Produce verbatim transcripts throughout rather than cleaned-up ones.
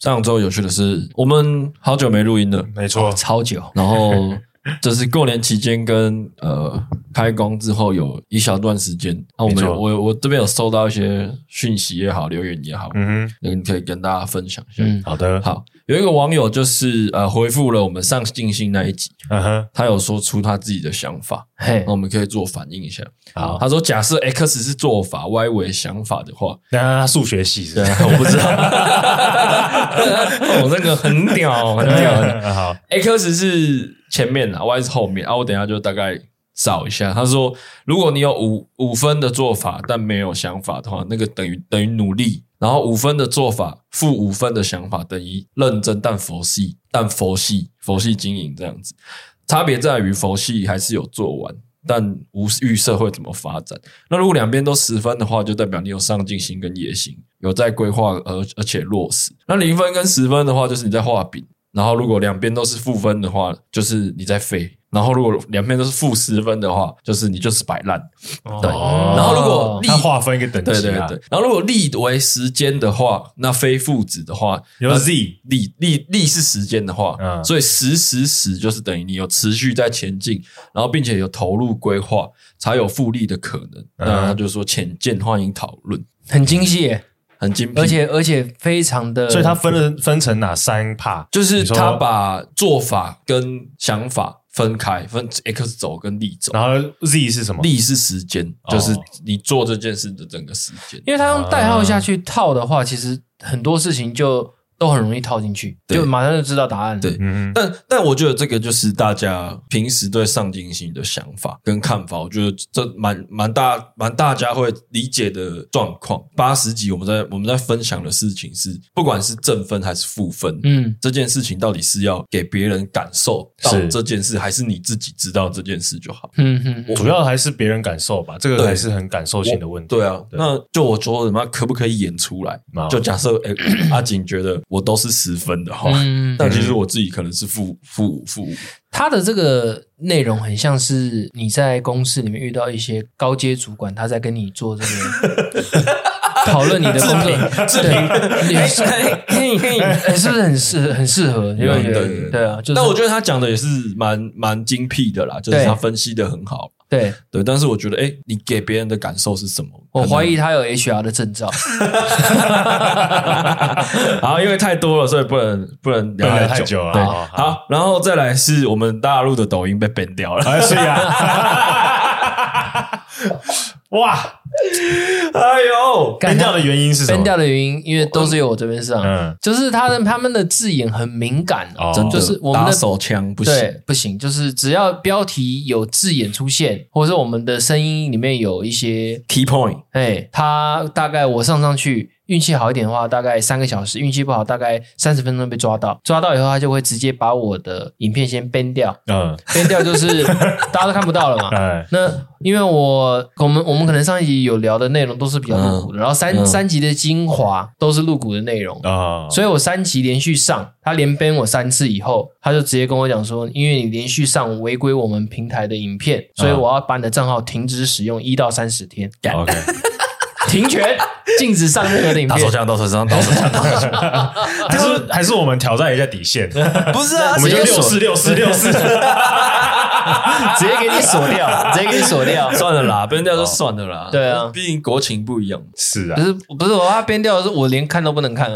上周有趣的是，我们好久没录音了，没错，超久。然后就是过年期间跟呃开工之后有一小段时间，那、啊、我们我我这边有收到一些讯息也好，留言也好，嗯哼，你可以跟大家分享一下。嗯、好的，好，有一个网友就是呃回复了我们上进心那一集，嗯哼，他有说出他自己的想法，嘿，那我们可以做反应一下。好，他说假设 X 是做法 ，Y 为想法的话，那他数学系是不是？我不知道。哦，那个很屌，很屌。好 ，X 是前面啊 ，Y 是后面啊。我等一下就大概找一下。他说，如果你有五五分的做法，但没有想法的话，那个等于等于努力。然后五分的做法，负五分的想法，等于认真但佛系，但佛系佛系经营这样子。差别在于佛系还是有做完，但无预设会怎么发展。那如果两边都十分的话，就代表你有上进心跟野心。有在规划，而而且落实。那零分跟十分的话，就是你在画饼。然后如果两边都是负分的话，就是你在废。然后如果两边都是负十分的话，就是你就是摆烂。对。哦、然后如果利划分一个等级、啊，对对对。然后如果利为时间的话，那非负值的话，有 z 利利利是时间的话，嗯、所以十十十就是等于你有持续在前进，然后并且有投入规划，才有复利的可能。嗯、那他就说浅见欢迎讨论，很精细耶。很精辟，而且而且非常的，所以他分了分成哪三 part？ 就是他把做法跟想法分开，分 X 轴跟 Y 轴，然后 Z 是什么 ？Y 是时间，哦、就是你做这件事的整个时间。因为他用代号下去套的话，啊、其实很多事情就都很容易套进去，就马上就知道答案了。对，嗯、但但我觉得这个就是大家平时对上进心的想法跟看法，我觉得这蛮蛮大蛮大家会理解的状况。八十集我们在我们在分享的事情是，不管是正分还是负分，嗯，这件事情到底是要给别人感受到这件事，还是你自己知道这件事就好？嗯嗯，主要还是别人感受吧，这个还是很感受性的问题。对啊，对那就我说什么可不可以演出来？就假设阿景觉得。我都是十分的话，嗯、但其实我自己可能是负负五负五。他的这个内容很像是你在公司里面遇到一些高阶主管，他在跟你做这个讨论你的工作，是不是很适很适合？对对 对, 對, 對啊！就是、但我觉得他讲的也是蛮蛮精辟的啦，就是他分析的很好。对对，但是我觉得，哎、欸，你给别人的感受是什么？我怀疑他有 H R 的证照。好，因为太多了，所以不能不能聊太久了。对，好，好好然后再来是我们大陆的抖音被 ban 掉了。是啊，哇，哎呦 ，ban 掉的原因是什么 ？ban 掉的原因，因为都是由我这边上，嗯、就是他的他们的字眼很敏感、啊，哦、就是我们的打手枪不行，对，不行，就是只要标题有字眼出现，或者我们的声音里面有一些 key point， 哎，他大概我上上去。运气好一点的话，大概三个小时；运气不好，大概三十分钟被抓到。抓到以后，他就会直接把我的影片先 ban 掉。嗯 ，ban 掉就是大家都看不到了嘛。嗯、那因为我我们我们可能上一集有聊的内容都是比较露骨的，嗯、然后三、嗯、三集的精华都是露骨的内容啊，嗯、所以我三集连续上，他连 ban 我三次以后，他就直接跟我讲说，因为你连续上违规我们平台的影片，所以我要把你的账号停止使用一到三十天。嗯、OK。停权，禁止上任何的影片。打手枪，打手枪，打手枪，打手枪。还是还是我们挑战一下底线？不是啊，我们就六四六四六四，直接给你锁掉，直接给你锁掉。算了啦，编掉就算了啦。对啊，毕竟国情不一样。是啊，不是不是，我怕编掉的时候我连看都不能看。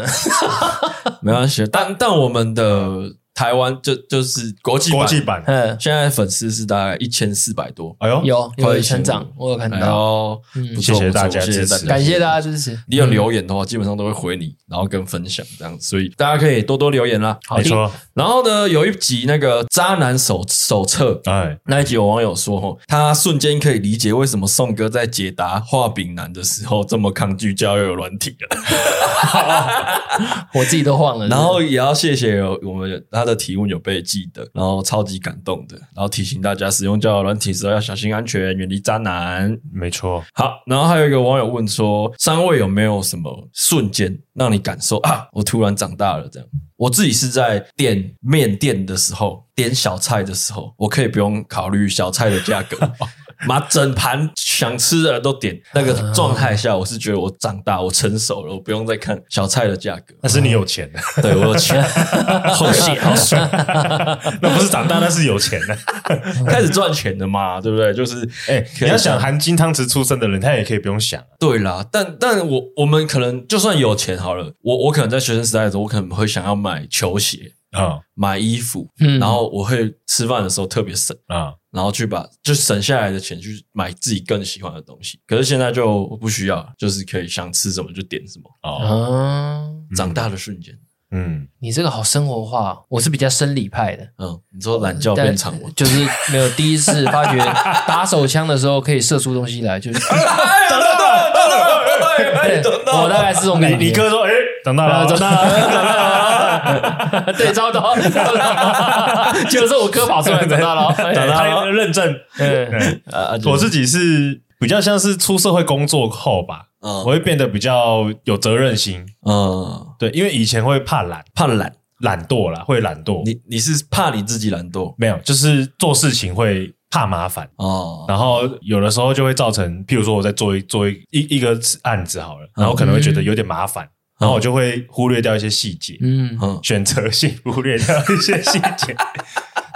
没关系，但但我们的。台湾就就是国际版，国际版，嗯，现在粉丝是大概一千四百多，哎呦，有有成长，我有看到，哦，谢谢大家支持，感谢大家支持。你有留言的话，基本上都会回你，然后跟分享这样，所以大家可以多多留言啦。没错。然后呢，有一集那个渣男手手册，哎，那一集有网友说，吼，他瞬间可以理解为什么宋哥在解答画饼男的时候这么抗拒交友软体了，我自己都晃了。然后也要谢谢我们他。的提问有被记得，然后超级感动的，然后提醒大家使用交友软体时要小心安全，远离渣男。没错。好，然后还有一个网友问说，三位有没有什么瞬间让你感受啊，我突然长大了这样？我自己是在点面店的时候，点小菜的时候，我可以不用考虑小菜的价格，把整盘想吃的都点，那个状态下我是觉得我长大，我成熟了，我不用再看小菜的价格。但是你有钱的。对，我有钱。后戏好爽。那不是长大，那是有钱的。开始赚钱的嘛，对不对？就是哎、欸，你要想含金汤匙出生的人，他也可以不用想。对啦，但但我我们可能就算有钱好了，我我可能在学生时代的时候，我可能会想要买球鞋。嗯、买衣服、嗯、然后我会吃饭的时候特别省、嗯、然后去把就省下来的钱去买自己更喜欢的东西，可是现在就不需要，就是可以想吃什么就点什么、哦嗯、长大的瞬间。嗯，你这个好生活化，我是比较生理派的。嗯，你说懒觉变长文，就是没有第一次发觉打手枪的时候可以射出东西来，就是我大概是这种感觉。你哥说，哎，长大了，长大了，长大了。对，差不多，就是我哥跑出来长大了，长大了，认证。我自己是比较像是出社会工作后吧，我会变得比较有责任心。嗯，对，因为以前会怕懒，怕懒，懒惰啦，会懒惰。你你是怕你自己懒惰？没有，就是做事情会怕麻烦哦，然后有的时候就会造成，譬如说我在做一做一一个案子好了，然后可能会觉得有点麻烦。然后我就会忽略掉一些细节，嗯，选择性忽略掉一些细节。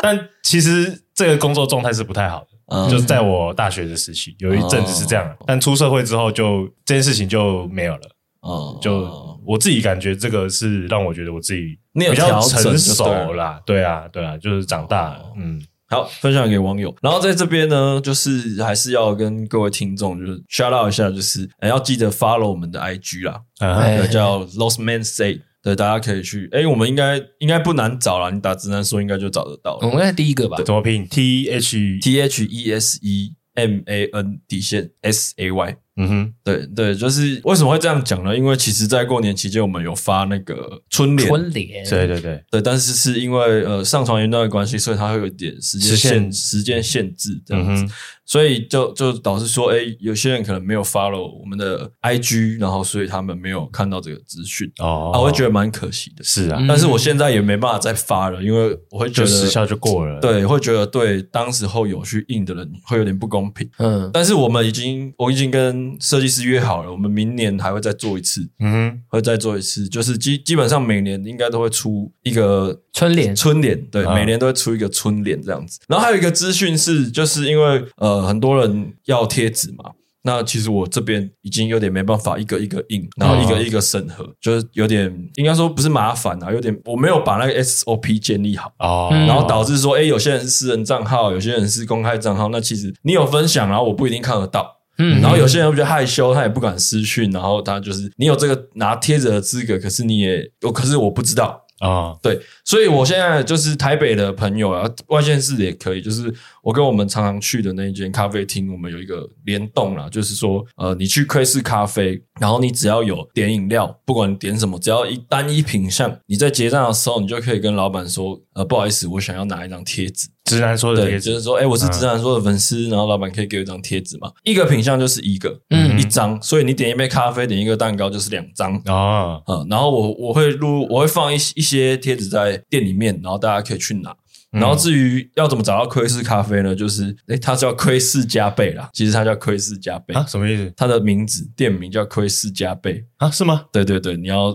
但其实这个工作状态是不太好的，嗯、就是在我大学的时期有一阵子是这样的、哦，但出社会之后就这件事情就没有了。哦，就我自己感觉这个是让我觉得我自己比较成熟啦，对啊，对啊，就是长大了，哦、嗯。好，分享给网友。然后在这边呢，就是还是要跟各位听众就是 shout out 一下，就是、欸、要记得 follow 我们的 I G 啦，啊、叫 theseman_say。对，大家可以去，哎，我们应该应该不难找啦，你打直男说应该就找得到了。我们看第一个吧，怎么拼 ？T H T H E S E M A N 底线 S A Y。嗯哼，对对，就是为什么会这样讲呢？因为其实在过年期间我们有发那个春联，春联，对对对对，但是是因为呃上传云端的关系，所以它会有一点时间限时间限制这样子，嗯、所以就就导致说，哎，有些人可能没有 follow 我们的 I G， 然后所以他们没有看到这个资讯哦，啊，我会觉得蛮可惜的，是啊，但是我现在也没办法再发了，因为我会觉得时效就过了，对，会觉得对当时候有去应的人会有点不公平，嗯，但是我们已经我已经跟设计师约好了，我们明年还会再做一次，嗯，会再做一次，就是基基本上每年应该都会出一个春联，春联，对，哦、每年都会出一个春联这样子。然后还有一个资讯是，就是因为呃很多人要贴纸嘛，那其实我这边已经有点没办法一个一个印，然后一个一个审核，哦、就是有点应该说不是麻烦啊，有点我没有把那个 S O P 建立好哦，然后导致说，哎，有些人是私人账号，有些人是公开账号，那其实你有分享，然后我不一定看得到。嗯，然后有些人会觉得害羞，他也不敢私讯，然后他就是你有这个拿贴纸的资格，可是你也，可是我不知道啊，哦、对，所以我现在就是台北的朋友啊，外县市也可以，就是我跟我们常常去的那一间咖啡厅，我们有一个联动啦，就是说呃，你去窥视咖啡，然后你只要有点饮料，不管你点什么，只要一单一品项，你在结账的时候，你就可以跟老板说，呃，不好意思，我想要拿一张贴纸。直男说的贴纸，就是说，哎、欸，我是直男说的粉丝，嗯、然后老板可以给我一张贴纸嘛？一个品项就是一个，嗯，一张，所以你点一杯咖啡，点一个蛋糕就是两张啊。嗯，然后我我会录，我会放一一些贴纸在店里面，然后大家可以去拿。然后至于要怎么找到窥视咖啡呢？就是，哎，它叫窥视加倍啦。其实它叫窥视加倍啊，什么意思？它的名字店名叫窥视加倍啊，是吗？对对对，你要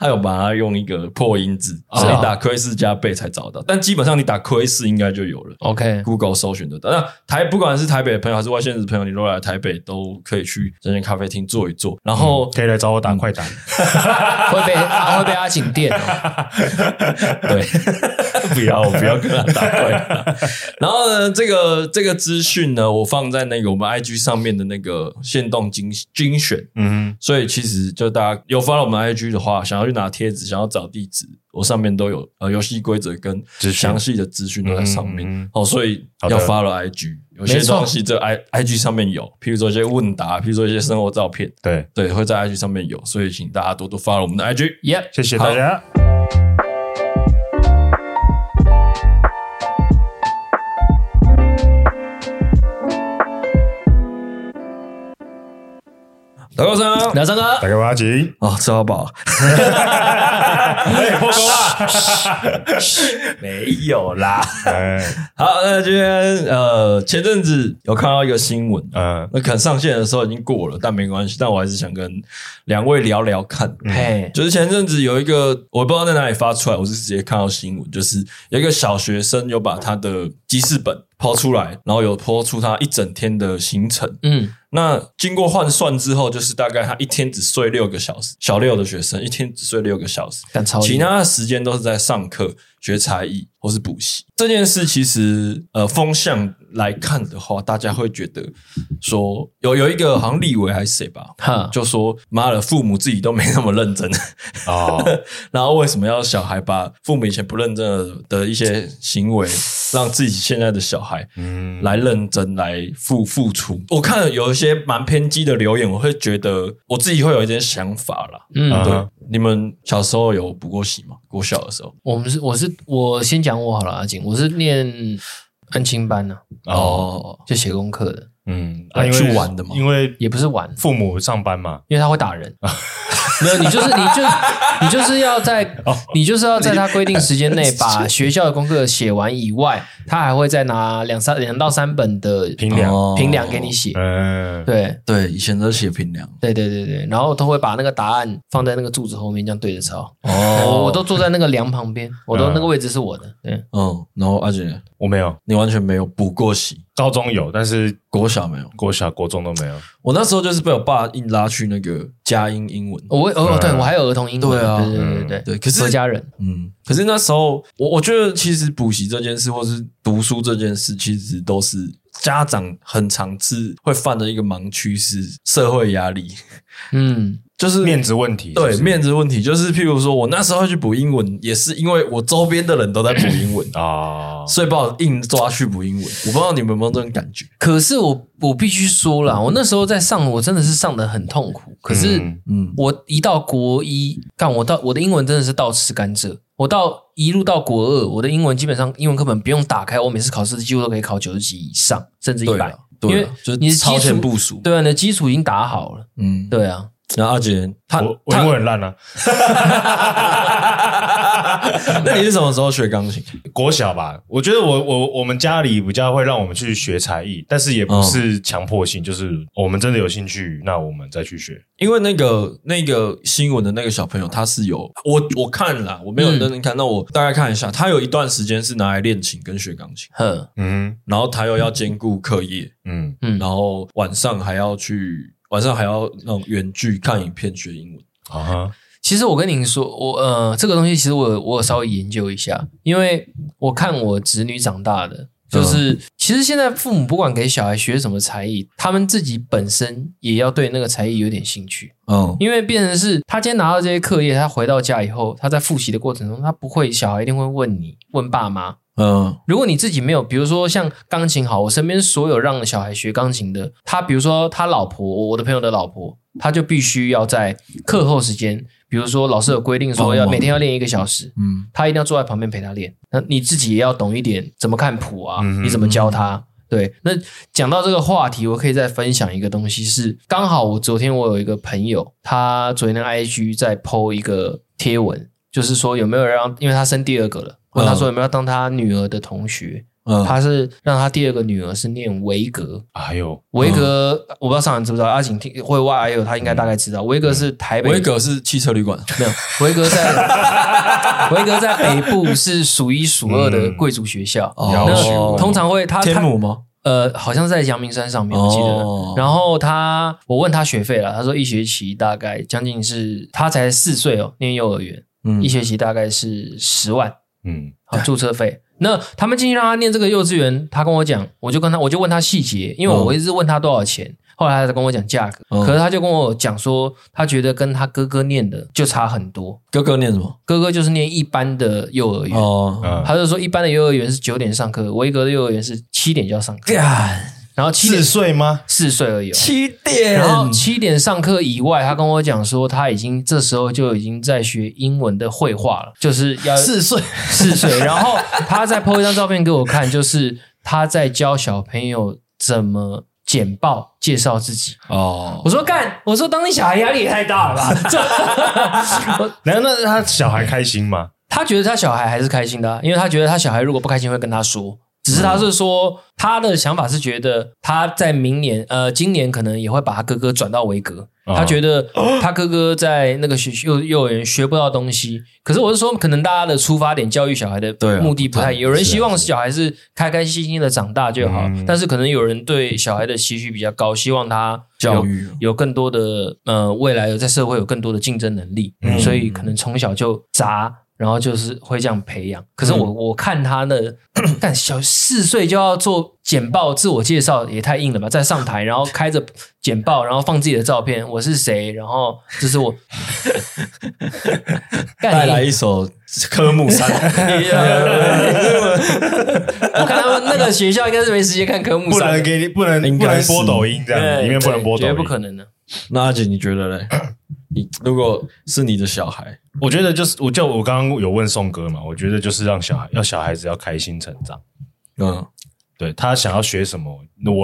它有把它用一个破音字，哦、所以打窥视加倍才找到。但基本上你打窥视应该就有了。OK，Google 搜寻得到。那台不管是台北的朋友还是外县市的朋友，你如果来台北都可以去这间咖啡厅坐一坐，然后、嗯、可以来找我打快打，会被会被阿景电哦。对，不要不要。跟他打怪了。然后呢，这个这个资讯呢，我放在那个我们 I G 上面的那个限动精精选，嗯，所以其实就大家有 follow 我们 I G 的话，想要去拿贴纸，想要找地址，我上面都有呃游戏规则跟详细的资讯都在上面，嗯嗯嗯哦，所以要 follow I G。有些东西在 I G 上面有，譬如说一些问答，譬如说一些生活照片，对对，会在 I G 上面有，所以请大家多多 follow 我们的 I G。Yep， 谢谢大家。老高生，梁三哥，大家八斤啊，吃好饱。哎，破功啦！没有啦。好，那今天呃，前阵子有看到一个新闻，嗯，那可能上线的时候已经过了，但没关系，但我还是想跟两位聊聊看。嘿，就是前阵子有一个，我不知道在哪里发出来，我是直接看到新闻，就是有一个小学生有把他的记事本抛出来，然后有抛出他一整天的行程。嗯，那经过换算之后，就是大概他一天只睡六个小时，小六的学生一天只睡六个小时，其他的时间都是在上课、学才艺或是补习。这件事其实呃风向来看的话，大家会觉得说有有一个好像立委还是谁吧，就说妈的，父母自己都没那么认真哦，然后为什么要小孩把父母以前不认真的一些行为，让自己现在的小孩嗯来认真来付付出？我看了有一些蛮偏激的留言，我会觉得我自己会有一点想法啦。嗯，对，嗯、你们小时候有补过习吗？国小的时候，我们是我是我先讲我好了，阿景，我是念安亲班呢、啊，哦，就写功课的，嗯，啊、因为去玩的嘛，因为也不是玩，父母上班嘛，因为他会打人，没有，你就是你就你就是要在、哦、你就是要在他规定时间内把学校的功课写完以外，他还会再拿两三两到三本的评量、哦、评量给你写，嗯、对对，以前都写评量，对对对对，然后都会把那个答案放在那个柱子后面，这样对着抄，哦，我都坐在那个梁旁边，我都、嗯、那个位置是我的，对，嗯，然后阿姐。我没有，你完全没有补过习。高中有，但是国小没有，国小国中都没有。我那时候就是被我爸硬拉去那个家英英文，我哦、嗯、对我还有儿童英文，对啊，对对对对、嗯、对。可是家人，嗯，可是那时候我我觉得其实补习这件事或是读书这件事，其实都是家长很常是会犯的一个盲区，是社会压力，嗯。就是面子问题，对，面子问题就是，譬如说我那时候去补英文，也是因为我周边的人都在补英文啊，所以把我硬抓去补英文。我不知道你们有没有这种感觉？可是我我必须说啦，我那时候在上，我真的是上得很痛苦。可是，嗯，我一到国一，干我到我的英文真的是倒吃甘蔗。我到一路到国二，我的英文基本上英文课本不用打开，我每次考试几乎都可以考九十几以上，甚至一百，因为你的超前部署，对啊，你的基础已经打好了，嗯，对啊。然后阿杰，他我英文很烂啊。那你是什么时候学钢琴？国小吧，我觉得我我我们家里比较会让我们去学才艺，但是也不是强迫性，嗯、就是我们真的有兴趣，那我们再去学。因为那个那个新闻的那个小朋友，他是有我我看啦，我没有认真看，那、嗯、我大概看一下，他有一段时间是拿来练琴跟学钢琴，嗯嗯，然后他又要兼顾课业，嗯嗯，然后晚上还要去。晚上还要那种远距看影片学英文啊、uh-huh. 其实我跟您说我呃这个东西其实我我有稍微研究一下，因为我看我侄女长大的就是、uh-huh. 其实现在父母不管给小孩学什么才艺，他们自己本身也要对那个才艺有点兴趣，嗯，因为变成是他今天拿到这些课业，他回到家以后，他在复习的过程中他不会，小孩一定会问你问爸妈，嗯，如果你自己没有，比如说像钢琴好，我身边所有让小孩学钢琴的，他比如说他老婆，我的朋友的老婆，他就必须要在课后时间，比如说老师有规定说要每天要练一个小时，嗯，他一定要坐在旁边陪他练，那你自己也要懂一点怎么看谱啊，嗯、你怎么教他。对，那讲到这个话题，我可以再分享一个东西是，刚好我昨天我有一个朋友，他昨天的 I G 在 po 一个贴文，就是说有没有让，因为他生第二个了，问他说有没有当他女儿的同学，嗯、他是让他第二个女儿是念维格，哎呦，维格、嗯、我不知道上人知不知道，阿景听会哇，哎呦，他应该大概知道，维格是台北，维格是汽车旅馆，没有，维格在。维格在北部是数一数二的贵族学校，嗯、那通常会他天母吗？呃，好像是在阳明山上面，我记得。哦、然后他，我问他学费了，他说一学期大概将近是，他才四岁哦，念幼儿园，嗯、一学期大概是十万，嗯，好，注册费。那他们进去让他念这个幼稚园，他跟我讲，我就跟他，我就问他细节，因为我一直问他多少钱。嗯，后来他才跟我讲价格、嗯，可是他就跟我讲说，他觉得跟他哥哥念的就差很多。哥哥念什么？哥哥就是念一般的幼儿园。哦，嗯、他就说一般的幼儿园是九点上课，维格的幼儿园是七点就要上课。然后七点四岁吗？四岁而已、哦。七点。然后七点上课以外，他跟我讲说，他已经这时候就已经在学英文的绘画了，就是要四岁四岁。然后他再po一张照片给我看，就是他在教小朋友怎么。简报介绍自己哦。我说干，我说当你小孩压力也太大了吧？难道他小孩开心吗？他觉得他小孩还是开心的、啊，因为他觉得他小孩如果不开心会跟他说。只是他是说、嗯、他的想法是觉得他在明年呃今年可能也会把他哥哥转到维格、哦、他觉得他哥哥在那个学幼幼儿园学不到东西，可是我是说可能大家的出发点教育小孩的目的不太、啊、有人希望小孩是开开心心的长大就好、嗯、但是可能有人对小孩的期许比较高，希望他教育有更多的呃未来在社会有更多的竞争能力、嗯、所以可能从小就砸，然后就是会这样培养。可是我、嗯、我看他的干小四岁就要做简报自我介绍也太硬了吧，在上台然后开着简报然后放自己的照片，我是谁，然后这是我带来一首科目三我看他们那个学校应该是没时间看科目三，不能给你不能不能播抖音这样，里面不能播抖音，绝对不可能的、啊、那阿姐你觉得嘞？你如果是你的小孩，我觉得就是我就我刚刚有问宋哥嘛，我觉得就是让小孩要小孩子要开心成长，嗯，对他想要学什么，我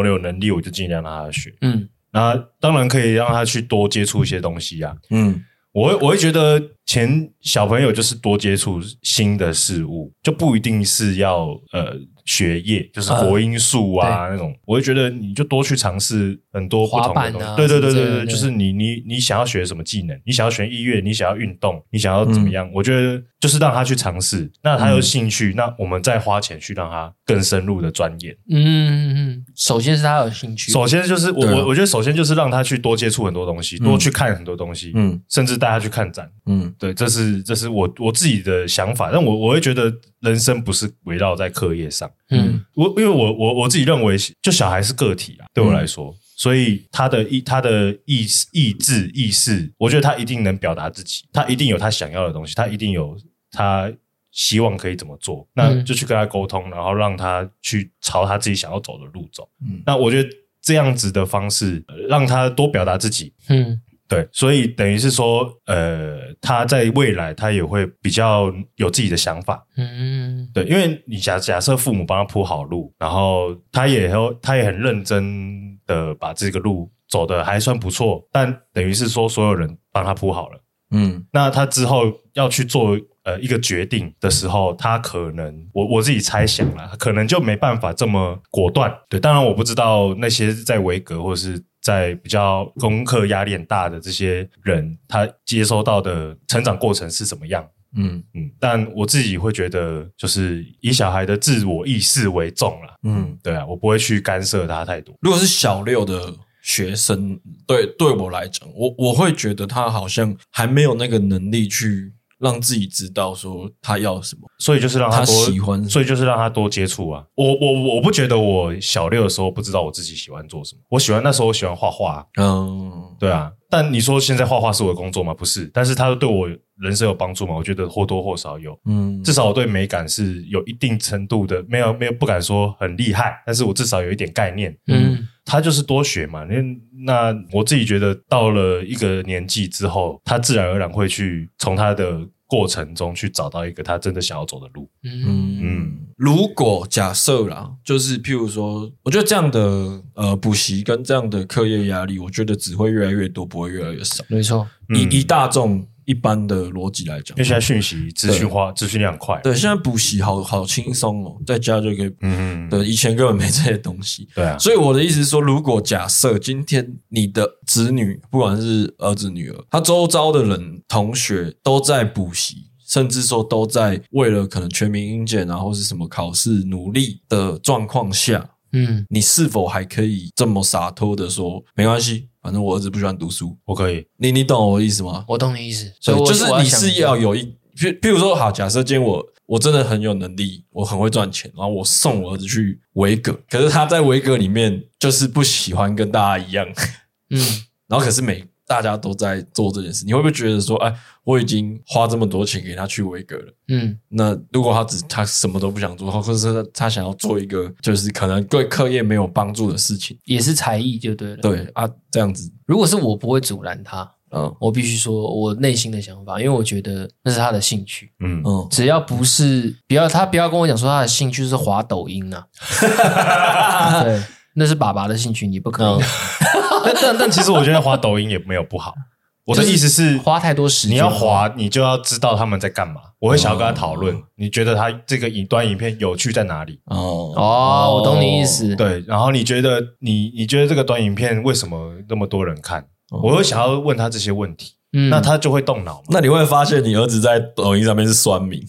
有能力我就尽量让他学，嗯，那当然可以让他去多接触一些东西啊，嗯，我我会觉得前小朋友就是多接触新的事物，就不一定是要呃学业，就是国英数啊、呃、那种，我会觉得你就多去尝试很多不同的东西、啊、对对对对 对, 对, 对，就是你你你想要学什么技能，你想要学音乐，你想要运动，你想要怎么样、嗯、我觉得就是让他去尝试，那他有兴趣、嗯、那我们再花钱去让他更深入的钻研。嗯，首先是他有兴趣，首先就是我、啊、我觉得首先就是让他去多接触很多东西、嗯、多去看很多东西，嗯，甚至带他去看展，嗯，对，这是这是我我自己的想法，但我我会觉得人生不是围绕在课业上，嗯，我因为我我我自己认为，就小孩是个体啊，对我来说，嗯、所以他的意他的意意志意识，我觉得他一定能表达自己，他一定有他想要的东西，他一定有他希望可以怎么做，那就去跟他沟通，然后让他去朝他自己想要走的路走。嗯，那我觉得这样子的方式，让他多表达自己，嗯。对，所以等于是说，呃，他在未来他也会比较有自己的想法，嗯，对，因为你假假设父母帮他铺好路，然后他也他也很认真的把这个路走得还算不错，但等于是说所有人帮他铺好了，嗯，那他之后要去做呃一个决定的时候，他可能我我自己猜想啦，可能就没办法这么果断，对，当然我不知道那些在维格或是在比较功课压力很大的这些人，他接收到的成长过程是怎么样？嗯嗯，但我自己会觉得，就是以小孩的自我意识为重啦。嗯，对啊，我不会去干涉他太多。如果是小六的学生，对对我来讲，我我会觉得他好像还没有那个能力去让自己知道说他要什么，所以就是让他多他喜欢，所以就是让他多接触啊。我我我不觉得我小六的时候不知道我自己喜欢做什么，我喜欢那时候我喜欢画画，嗯，对啊。但你说现在画画是我的工作吗？不是，但是他对我人生有帮助吗？我觉得或多或少有，嗯，至少我对美感是有一定程度的，没有没有不敢说很厉害，但是我至少有一点概念，嗯。他就是多学嘛，那我自己觉得到了一个年纪之后，他自然而然会去从他的过程中去找到一个他真的想要走的路。嗯嗯，如果假设啦，就是譬如说，我觉得这样的呃补习跟这样的课业压力，我觉得只会越来越多，不会越来越少。没错，以、嗯、以大众一般的逻辑来讲，因为现在讯息资讯化，资讯量快，对，现在补习好好轻松哦，在家就可以，嗯，对，以前根本没这些东西，对啊，所以我的意思是说，如果假设今天你的子女，不管是儿子女儿，他周遭的人同学都在补习，甚至说都在为了可能全民英检啊，或是什么考试努力的状况下，嗯，你是否还可以这么洒脱的说，没关系？反正我儿子不喜欢读书，我可以。你你懂我的意思吗？我懂你意思，所以就是你是要有一，譬如说，好，假设今天我我真的很有能力，我很会赚钱，然后我送我儿子去维格，可是他在维格里面就是不喜欢跟大家一样，嗯，然后可是每大家都在做这件事，你会不会觉得说，哎，我已经花这么多钱给他去维格了，嗯，那如果他只他什么都不想做，或者是他想要做一个就是可能对课业没有帮助的事情，也是才艺就对了，对啊。这样子，如果是我不会阻拦他，嗯，我必须说我内心的想法，因为我觉得那是他的兴趣，嗯嗯，只要不是不要他不要跟我讲说他的兴趣是滑抖音啊，对，那是爸爸的兴趣，你不可以。嗯、但但但其实我觉得滑抖音也没有不好。我的意思是，就是、花太多时间，你要滑，你就要知道他们在干嘛。我会想要跟他讨论，哦、你觉得他这个影端影片有趣在哪里？哦哦，我懂你意思。对，然后你觉得你你觉得这个短影片为什么那么多人看？哦、我会想要问他这些问题，嗯、那他就会动脑嘛。那你会发现，你儿子在抖音上面是酸民。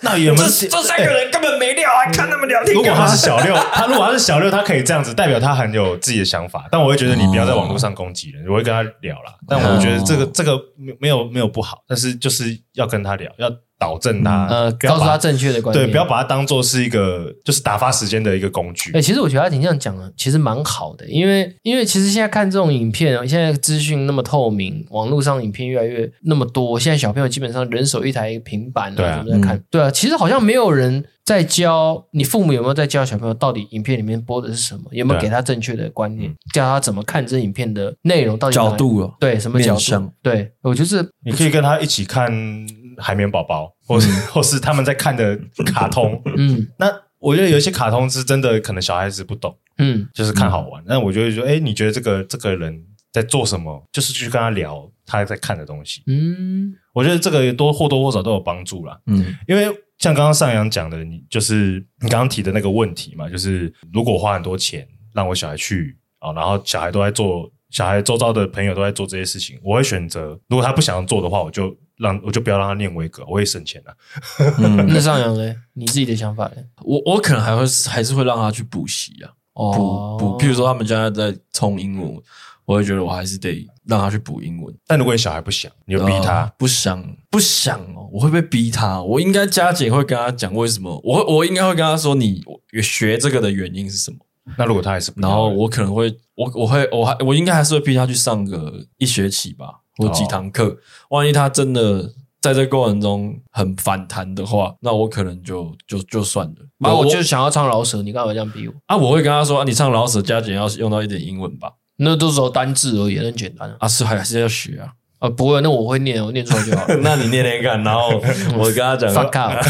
那有没有这这三个人根本没料啊？欸、看他们聊天。如果他是小六，他如果他是小六，他可以这样子，代表他很有自己的想法。但我会觉得你不要在网络上攻击人，哦、我会跟他聊啦。但我觉得这个、哦、这个没有没有不好，但是就是要跟他聊，要导正他，嗯、呃，告诉他正确的观念，对，不要把他当作是一个就是打发时间的一个工具。哎、欸，其实我觉得他挺这样讲的，其实蛮好的，因为因为其实现在看这种影片，现在资讯那么透明，网络上影片越来越那么多，现在小朋友基本上人手一台平板、啊，对啊，在看，嗯、对啊，其实好像没有人在教你父母有没有在教小朋友到底影片里面播的是什么，有没有给他正确的观念，教他怎么看这影片的内容到底角度哦，对，什么角度？对，我觉得是你可以跟他一起看。海绵宝宝或是、嗯、或是他们在看的卡通，嗯，那我觉得有一些卡通是真的可能小孩子不懂，嗯，就是看好玩，那、嗯、我觉得说，哎、欸，你觉得这个这个人在做什么，就是去跟他聊他在看的东西，嗯，我觉得这个多或多或少都有帮助啦，嗯，因为像刚刚上扬讲的，你就是你刚刚提的那个问题嘛，就是如果花很多钱让我小孩去啊、哦，然后小孩都在做，小孩周遭的朋友都在做这些事情，我会选择，如果他不想做的话，我就。让我就不要让他念威格，我会省钱啊。嗯、那上扬嘞，你自己的想法嘞？我我可能还会还是会让他去补习啊，补补、哦，譬如说他们现在在冲英文，我会觉得我还是得让他去补英文。但如果你小孩不想，你就逼他、呃、不想不想哦，我会不会逼他？我应该加减会跟他讲为什么，我我应该会跟他说你学这个的原因是什么。那如果他还是不，然后我可能会我我会我还我应该还是会逼他去上个一学期吧。或几堂课、哦，万一他真的在这过程中很反弹的话，那我可能就就就算了。啊，我就想要唱饶舌，你干嘛这样逼我？啊，我会跟他说，啊、你唱饶舌加减要用到一点英文吧，那都是单字而已，很简单啊。啊是还是要学啊？啊，不会，那我会念，我念出来就好了。那你念念看，然后我跟他讲 ，fuck up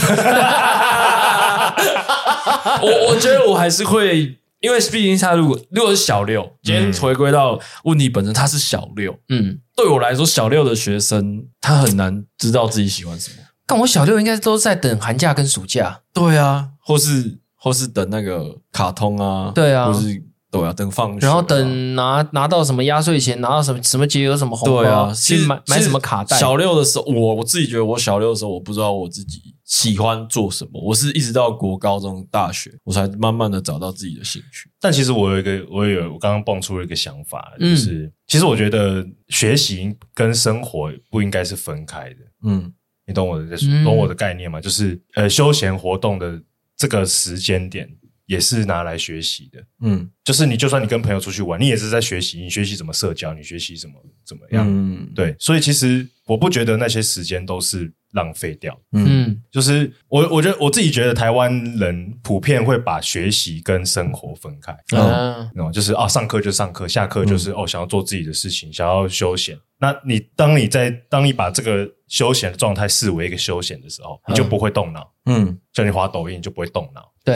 我我觉得我还是会。因为毕竟他如果如果是小六，今天回归到问题本身，他是小六，嗯，对我来说，小六的学生他很难知道自己喜欢什么。但我小六应该都在等寒假跟暑假，对啊，或是或是等那个卡通啊，对啊，或是对啊，等放学、啊，然后等拿拿到什么压岁钱，拿到什么什么节有什么红包，对啊，去买买什么卡带。小六的时候，我我自己觉得我小六的时候，我不知道我自己。喜欢做什么？我是一直到国高中、大学，我才慢慢的找到自己的兴趣。但其实我有一个，我有我刚刚蹦出了一个想法，就是、嗯、其实我觉得学习跟生活不应该是分开的。嗯，你懂我的懂我的概念吗？嗯、就是呃，休闲活动的这个时间点也是拿来学习的。嗯，就是你就算你跟朋友出去玩，你也是在学习，你学习怎么社交，你学习怎么怎么样。嗯，对，所以其实我不觉得那些时间都是。浪费掉，嗯，就是我，我觉得我自己觉得台湾人普遍会把学习跟生活分开，嗯，嗯就是啊，上课就上课，下课就是、嗯、哦，想要做自己的事情，想要休闲。那你当你在当你把这个休闲的状态视为一个休闲的时候，你就不会动脑，嗯，像你滑抖音就不会动脑，对。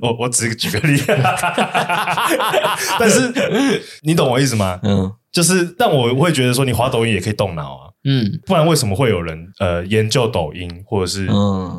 我我只举个例子，但是你懂我意思吗？嗯，就是但我会觉得说，你滑抖音也可以动脑啊，嗯，不然为什么会有人呃研究抖音，或者是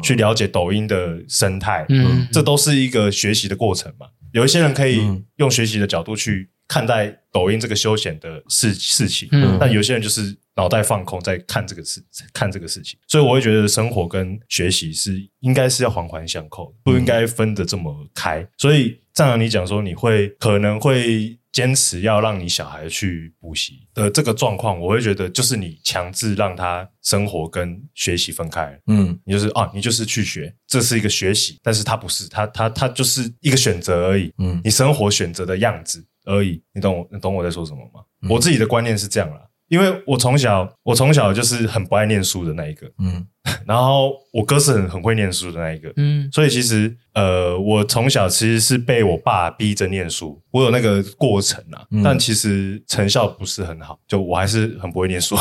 去了解抖音的生态？嗯，这都是一个学习的过程嘛。有一些人可以用学习的角度去看待抖音这个休闲的事事情，嗯，但有些人就是脑袋放空在看这个事，看这个事情，所以我会觉得生活跟学习是应该是要环环相扣，不应该分得这么开。所以上扬你讲说你会可能会坚持要让你小孩去补习的这个状况，我会觉得就是你强制让他生活跟学习分开，嗯，你就是啊，你就是去学，这是一个学习，但是他不是，他他他就是一个选择而已，嗯，你生活选择的样子而已，你懂我你懂我在说什么吗？嗯，我自己的观念是这样啦。因为我从小，我从小就是很不爱念书的那一个，嗯，然后我哥是很很会念书的那一个，嗯，所以其实呃，我从小其实是被我爸逼着念书，我有那个过程啊，嗯，但其实成效不是很好，就我还是很不会念书，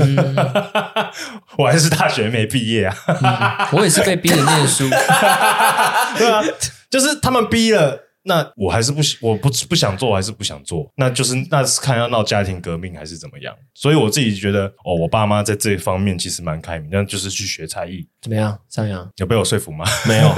嗯，我还是大学没毕业啊，嗯，我也是被逼着念书，对啊，就是他们逼了。那我还是不我不不想做，还是不想做，那就是那是看要闹家庭革命还是怎么样。所以我自己觉得，哦，我爸妈在这方面其实蛮开明，那就是去学才艺。怎么样，上扬有被我说服吗？没有。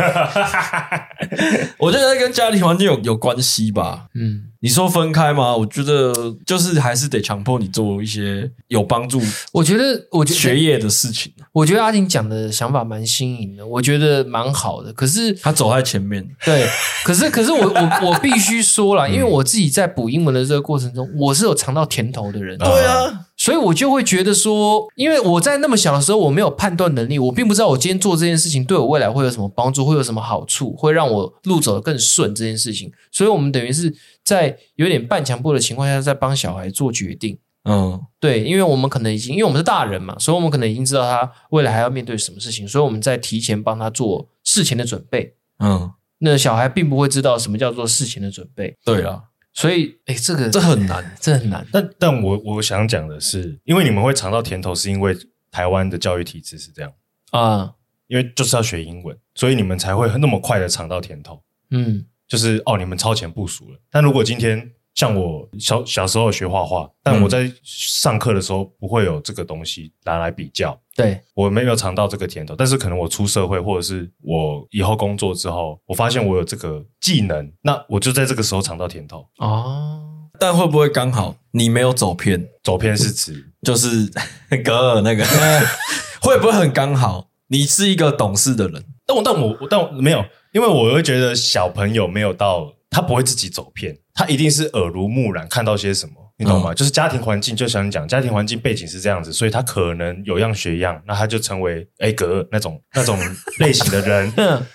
我觉得跟家庭环境有有关系吧。嗯，你说分开吗？我觉得就是还是得强迫你做一些有帮助。我觉得，我觉得学业的事情，我觉得阿婷讲的想法蛮新颖的，我觉得蛮好的。可是他走在前面，对。可是，可是我我我必须说啦，因为我自己在补英文的这个过程中，我是有尝到甜头的人。对啊。所以我就会觉得说，因为我在那么小的时候我没有判断能力，我并不知道我今天做这件事情对我未来会有什么帮助，会有什么好处，会让我路走得更顺这件事情。所以我们等于是在有点半强迫的情况下在帮小孩做决定。嗯，对，因为我们可能已经因为我们是大人嘛，所以我们可能已经知道他未来还要面对什么事情，所以我们在提前帮他做事前的准备。嗯，那小孩并不会知道什么叫做事前的准备。对啊，所以诶这个这很难，这很难。但但我我想讲的是，因为你们会尝到甜头是因为台湾的教育体制是这样啊，因为就是要学英文，所以你们才会那么快的尝到甜头。嗯，就是哦你们超前部署了。但如果今天像我小小时候学画画，但我在上课的时候不会有这个东西拿来比较。对、嗯、我没有尝到这个甜头，但是可能我出社会或者是我以后工作之后，我发现我有这个技能，那我就在这个时候尝到甜头。哦，但会不会刚好你没有走偏？走偏是指就是格尔那个会不会很刚好你是一个懂事的人？但我但我但我没有，因为我会觉得小朋友没有到，他不会自己走偏，他一定是耳濡目染看到些什么，你懂吗？嗯、就是家庭环境，就像你讲，家庭环境背景是这样子，所以他可能有样学样，那他就成为哎格那种那种类型的人。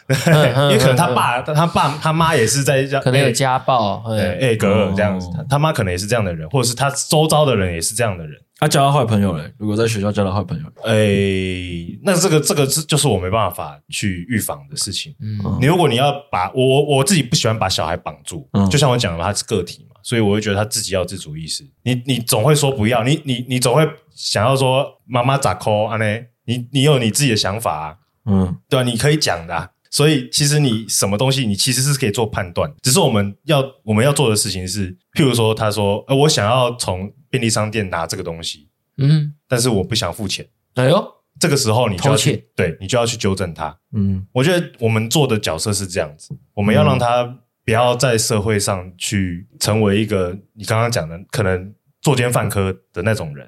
因为可能他爸、他爸、他妈也是在这样，可能有家暴，哎格这样子，哦、他妈可能也是这样的人，或者是他周遭的人也是这样的人。他、啊、交到坏朋友嘞？如果在学校交到坏朋友，哎、欸，那这个这个就是我没办法去预防的事情。嗯，你如果你要把我我自己不喜欢把小孩绑住，嗯、就像我讲的，他是个体嘛，所以我会觉得他自己要有自主意识。你你总会说不要，你你你总会想要说妈妈咋抠啊？呢，你你有你自己的想法、啊，嗯，对啊，你可以讲的、啊。所以其实你什么东西你其实是可以做判断，只是我们要我们要做的事情是，譬如说他说、呃、我想要从便利商店拿这个东西，嗯，但是我不想付钱，哎呦，这个时候你就要去，对，你就要去纠正他。嗯，我觉得我们做的角色是这样子，我们要让他不要在社会上去成为一个你刚刚讲的可能作奸犯科的那种人。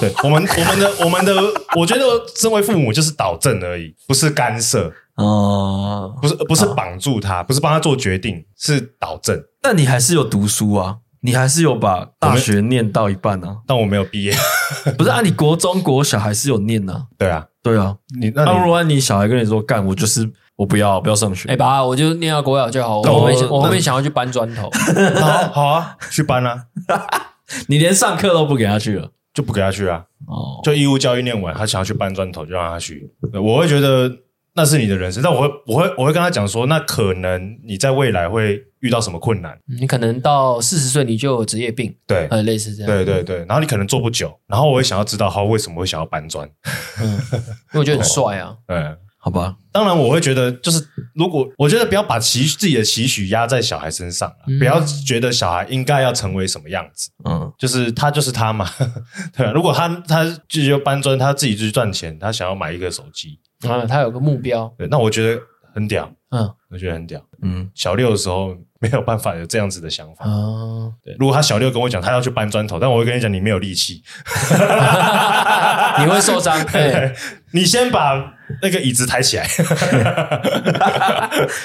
对，我们我们的我们的，我觉得身为父母就是导正而已，不是干涉哦，不是不是绑住他，不是帮他做决定，是导正。那你还是有读书啊，你还是有把大学念到一半啊，但我没有毕业。不是啊，你国中国小还是有念啊？对啊，对啊。你那如果你小孩跟你说干，我就是我不要不要上学，哎、欸、爸，我就念到国小就好，我后面我后面想要去搬砖头。好好啊，去搬啊。你连上课都不给他去了。就不给他去啊、哦、就义务教育念完他想要去搬砖头就让他去，我会觉得那是你的人生，但我会我会我会跟他讲说，那可能你在未来会遇到什么困难，你可能到四十岁你就有职业病，对、呃、类似这样，对对对，然后你可能做不久，然后我会想要知道他为什么会想要搬砖、嗯、因为我觉得很帅啊、哦、对，好吧，当然我会觉得就是如果我觉得不要把期自己的期许压在小孩身上、啊嗯、不要觉得小孩应该要成为什么样子，嗯，就是他就是他嘛，对、啊，如果他他自己就搬砖，他自己去赚钱，他想要买一个手机啊，他有个目标，对，那我觉得很屌，嗯，我觉得很屌，嗯，小六的时候没有办法有这样子的想法、哦、对，如果他小六跟我讲他要去搬砖头，但我会跟你讲你没有力气，你会受伤，对，你先把那个椅子抬起来，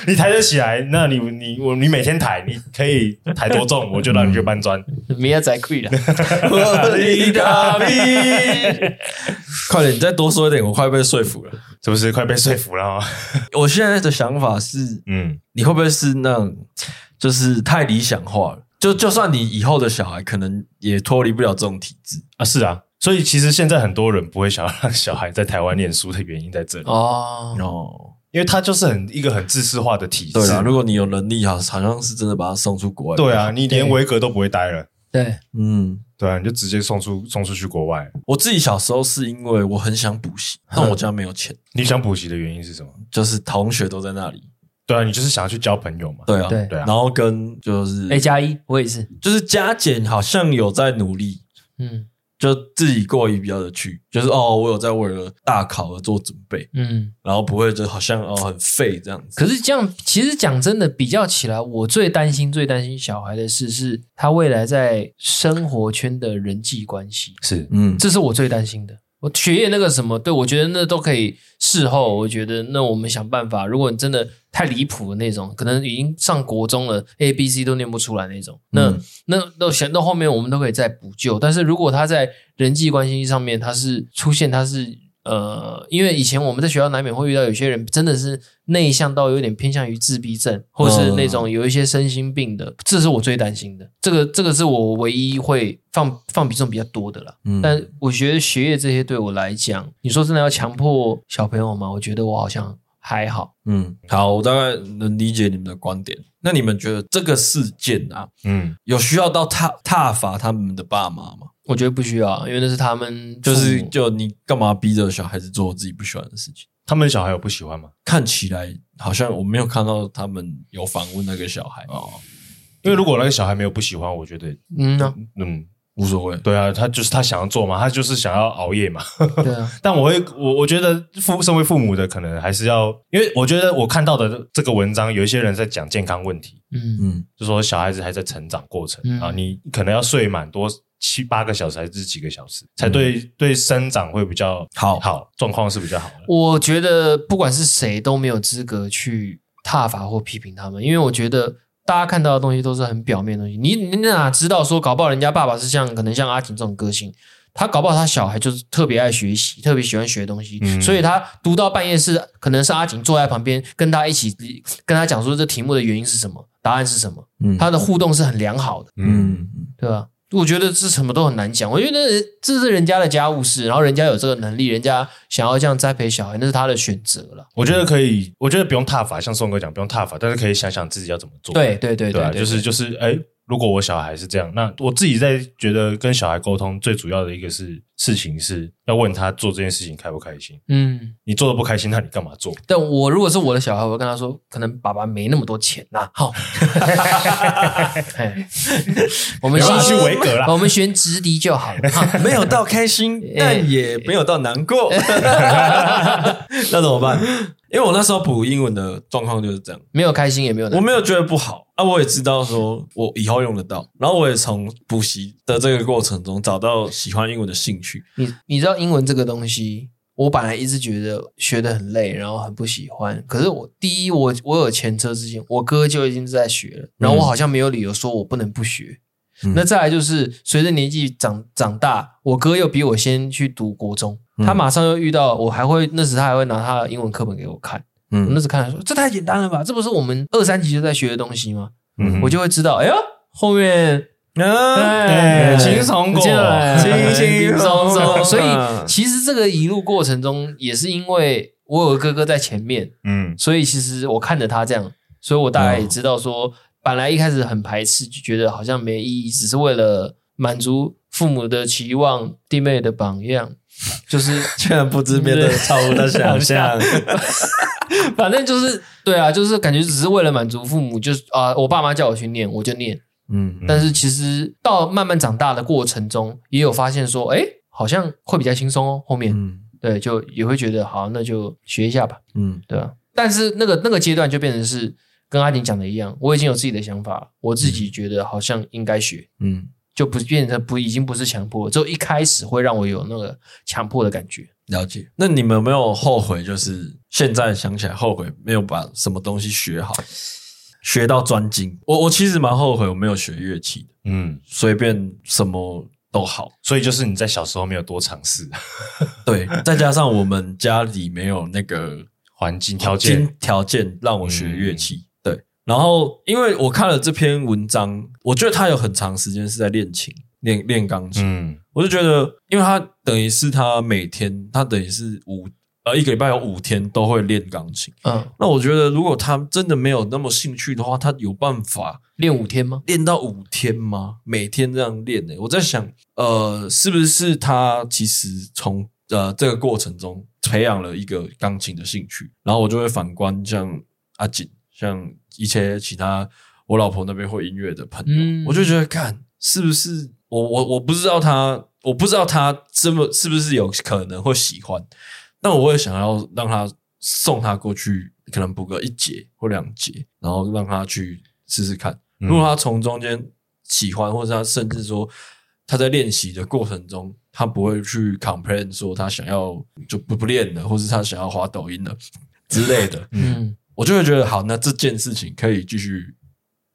你抬得起来，那你你我你每天抬，你可以抬多重，我就让你去搬砖。明天再跪了，我的大兵，快点，你再多说一点，我快被说服了，是不是？快被说服了、哦。我现在的想法是，嗯，你会不会是那种就是太理想化了？就就算你以后的小孩，可能也脱离不了这种体制啊。是啊。所以其实现在很多人不会想要让小孩在台湾念书的原因在这里哦， oh. 因为他就是很一个很自私化的体制。对啊，如果你有能力好像是真的把他送出国外。对啊，你连维格都不会待了。对，嗯，对啊，你就直接送出送出去国外。我自己小时候是因为我很想补习，但我家没有钱。你想补习的原因是什么？就是同学都在那里。对啊，你就是想要去交朋友嘛。对啊，对啊。然后跟就是哎、欸、加一，我也是，就是加减好像有在努力，嗯，就自己过于比较的去，就是哦，我有在为了大考而做准备，嗯，然后不会就好像哦很废这样子。可是这样，其实讲真的，比较起来，我最担心、最担心小孩的事是他未来在生活圈的人际关系。是，嗯，这是我最担心的。我学业那个什么，对，我觉得那都可以事后，我觉得那我们想办法，如果你真的太离谱的那种，可能已经上国中了 A、B、C 都念不出来那种，那、嗯、那都想到后面我们都可以再补救。但是如果他在人际关系上面他是出现他是呃，因为以前我们在学校难免会遇到有些人真的是内向到有点偏向于自闭症，或是那种有一些身心病的，这是我最担心的。这个这个是我唯一会放放比重比较多的啦、嗯。但我觉得学业这些对我来讲，你说真的要强迫小朋友吗？我觉得我好像还好。嗯，好，我大概能理解你们的观点。那你们觉得这个事件啊，嗯，有需要到踏踏伐他们的爸妈吗？我觉得不需要，因为那是他们就是就你干嘛逼着小孩子做自己不喜欢的事情？他们小孩有不喜欢吗？看起来好像我没有看到他们有访问那个小孩哦，因为如果那个小孩没有不喜欢，我觉得嗯、啊、嗯无所谓。对啊，他就是他想要做嘛，他就是想要熬夜嘛。对啊，但我会我我觉得父身为父母的可能还是要，因为我觉得我看到的这个文章有一些人在讲健康问题，嗯嗯，就说小孩子还在成长过程、嗯、啊，你可能要睡满多。七八个小时还是几个小时才对、嗯、对生长会比较好好状况是比较好的。我觉得不管是谁都没有资格去挞伐或批评他们，因为我觉得大家看到的东西都是很表面的东西，你你哪知道说搞不好人家爸爸是像可能像阿婷这种个性，他搞不好他小孩就是特别爱学习，特别喜欢学东西、嗯、所以他读到半夜是可能是阿婷坐在旁边跟他一起跟他讲说这题目的原因是什么，答案是什么、嗯、他的互动是很良好的，嗯，对吧？我觉得这什么都很难讲，我觉得这是人家的家务事，然后人家有这个能力，人家想要这样栽培小孩，那是他的选择了。我觉得可以，我觉得不用挞伐，像宋哥讲不用挞伐，但是可以想想自己要怎么做。对对对 对, 对, 对, 对，就是就是，哎，如果我小孩是这样，那我自己在觉得跟小孩沟通最主要的一个是事情是要问他做这件事情开不开心。嗯，你做的不开心，那你干嘛做？但我如果是我的小孩，我会跟他说，可能爸爸没那么多钱呐、啊。好，我们先去维格啦，我们选直笛就好了，好没有到开心，但也没有到难过。那怎么办？因为我那时候补英文的状况就是这样，没有开心也没有难过，我没有觉得不好啊，我也知道说我以后用得到，然后我也从补习的这个过程中找到喜欢英文的兴趣。你你知道英文这个东西，我本来一直觉得学得很累，然后很不喜欢。可是我第一，我我有前车之鉴，我哥就已经在学了，然后我好像没有理由说我不能不学。嗯、那再来就是随着年纪长长大，我哥又比我先去读国中。他马上又遇到我，还会那时他还会拿他的英文课本给我看，嗯，我那时看他说这太简单了吧，这不是我们二三级就在学的东西吗？嗯，我就会知道，哎呦，后面啊，轻松过，轻轻松松。所以其实这个一路过程中，也是因为我有个哥哥在前面，嗯，所以其实我看着他这样，所以我大概也知道说，本来一开始很排斥，就觉得好像没意义，只是为了满足父母的期望，弟妹的榜样。就是居然不知面对超乎的想象反正就是对啊，就是感觉只是为了满足父母，就是啊、呃，我爸妈叫我去念我就念， 嗯, 嗯但是其实到慢慢长大的过程中也有发现说，哎，好像会比较轻松哦，后面、嗯、对，就也会觉得好，那就学一下吧，嗯，对啊。但是那个那个阶段就变成是跟阿婷讲的一样，我已经有自己的想法了，我自己觉得好像应该学，嗯，就不变成不已经不是强迫了，只有一开始会让我有那个强迫的感觉。了解。那你们有没有后悔？就是现在想起来后悔没有把什么东西学好，学到专精。我我其实蛮后悔我没有学乐器的，嗯，随便什么都好。所以就是你在小时候没有多尝试，对，再加上我们家里没有那个环境条件条件让我学乐器。嗯，然后因为我看了这篇文章，我觉得他有很长时间是在练琴，练练钢琴。嗯，我就觉得因为他等于是他每天他等于是五呃一个礼拜有五天都会练钢琴。嗯，那我觉得如果他真的没有那么兴趣的话，他有办法练五天吗？练到五天吗？每天这样练呢、欸？我在想呃是不是他其实从呃这个过程中培养了一个钢琴的兴趣。然后我就会反观像阿锦像一些其他我老婆那边会音乐的朋友、嗯、我就觉得看是不是我我我不知道他我不知道他这么是不是有可能会喜欢，但我会想要让他送他过去，可能补个一节或两节，然后让他去试试看。如果他从中间喜欢，或者他甚至说他在练习的过程中，他不会去 complain 说他想要就不不练了，或是他想要滑抖音了之类的。嗯，我就会觉得好，那这件事情可以继续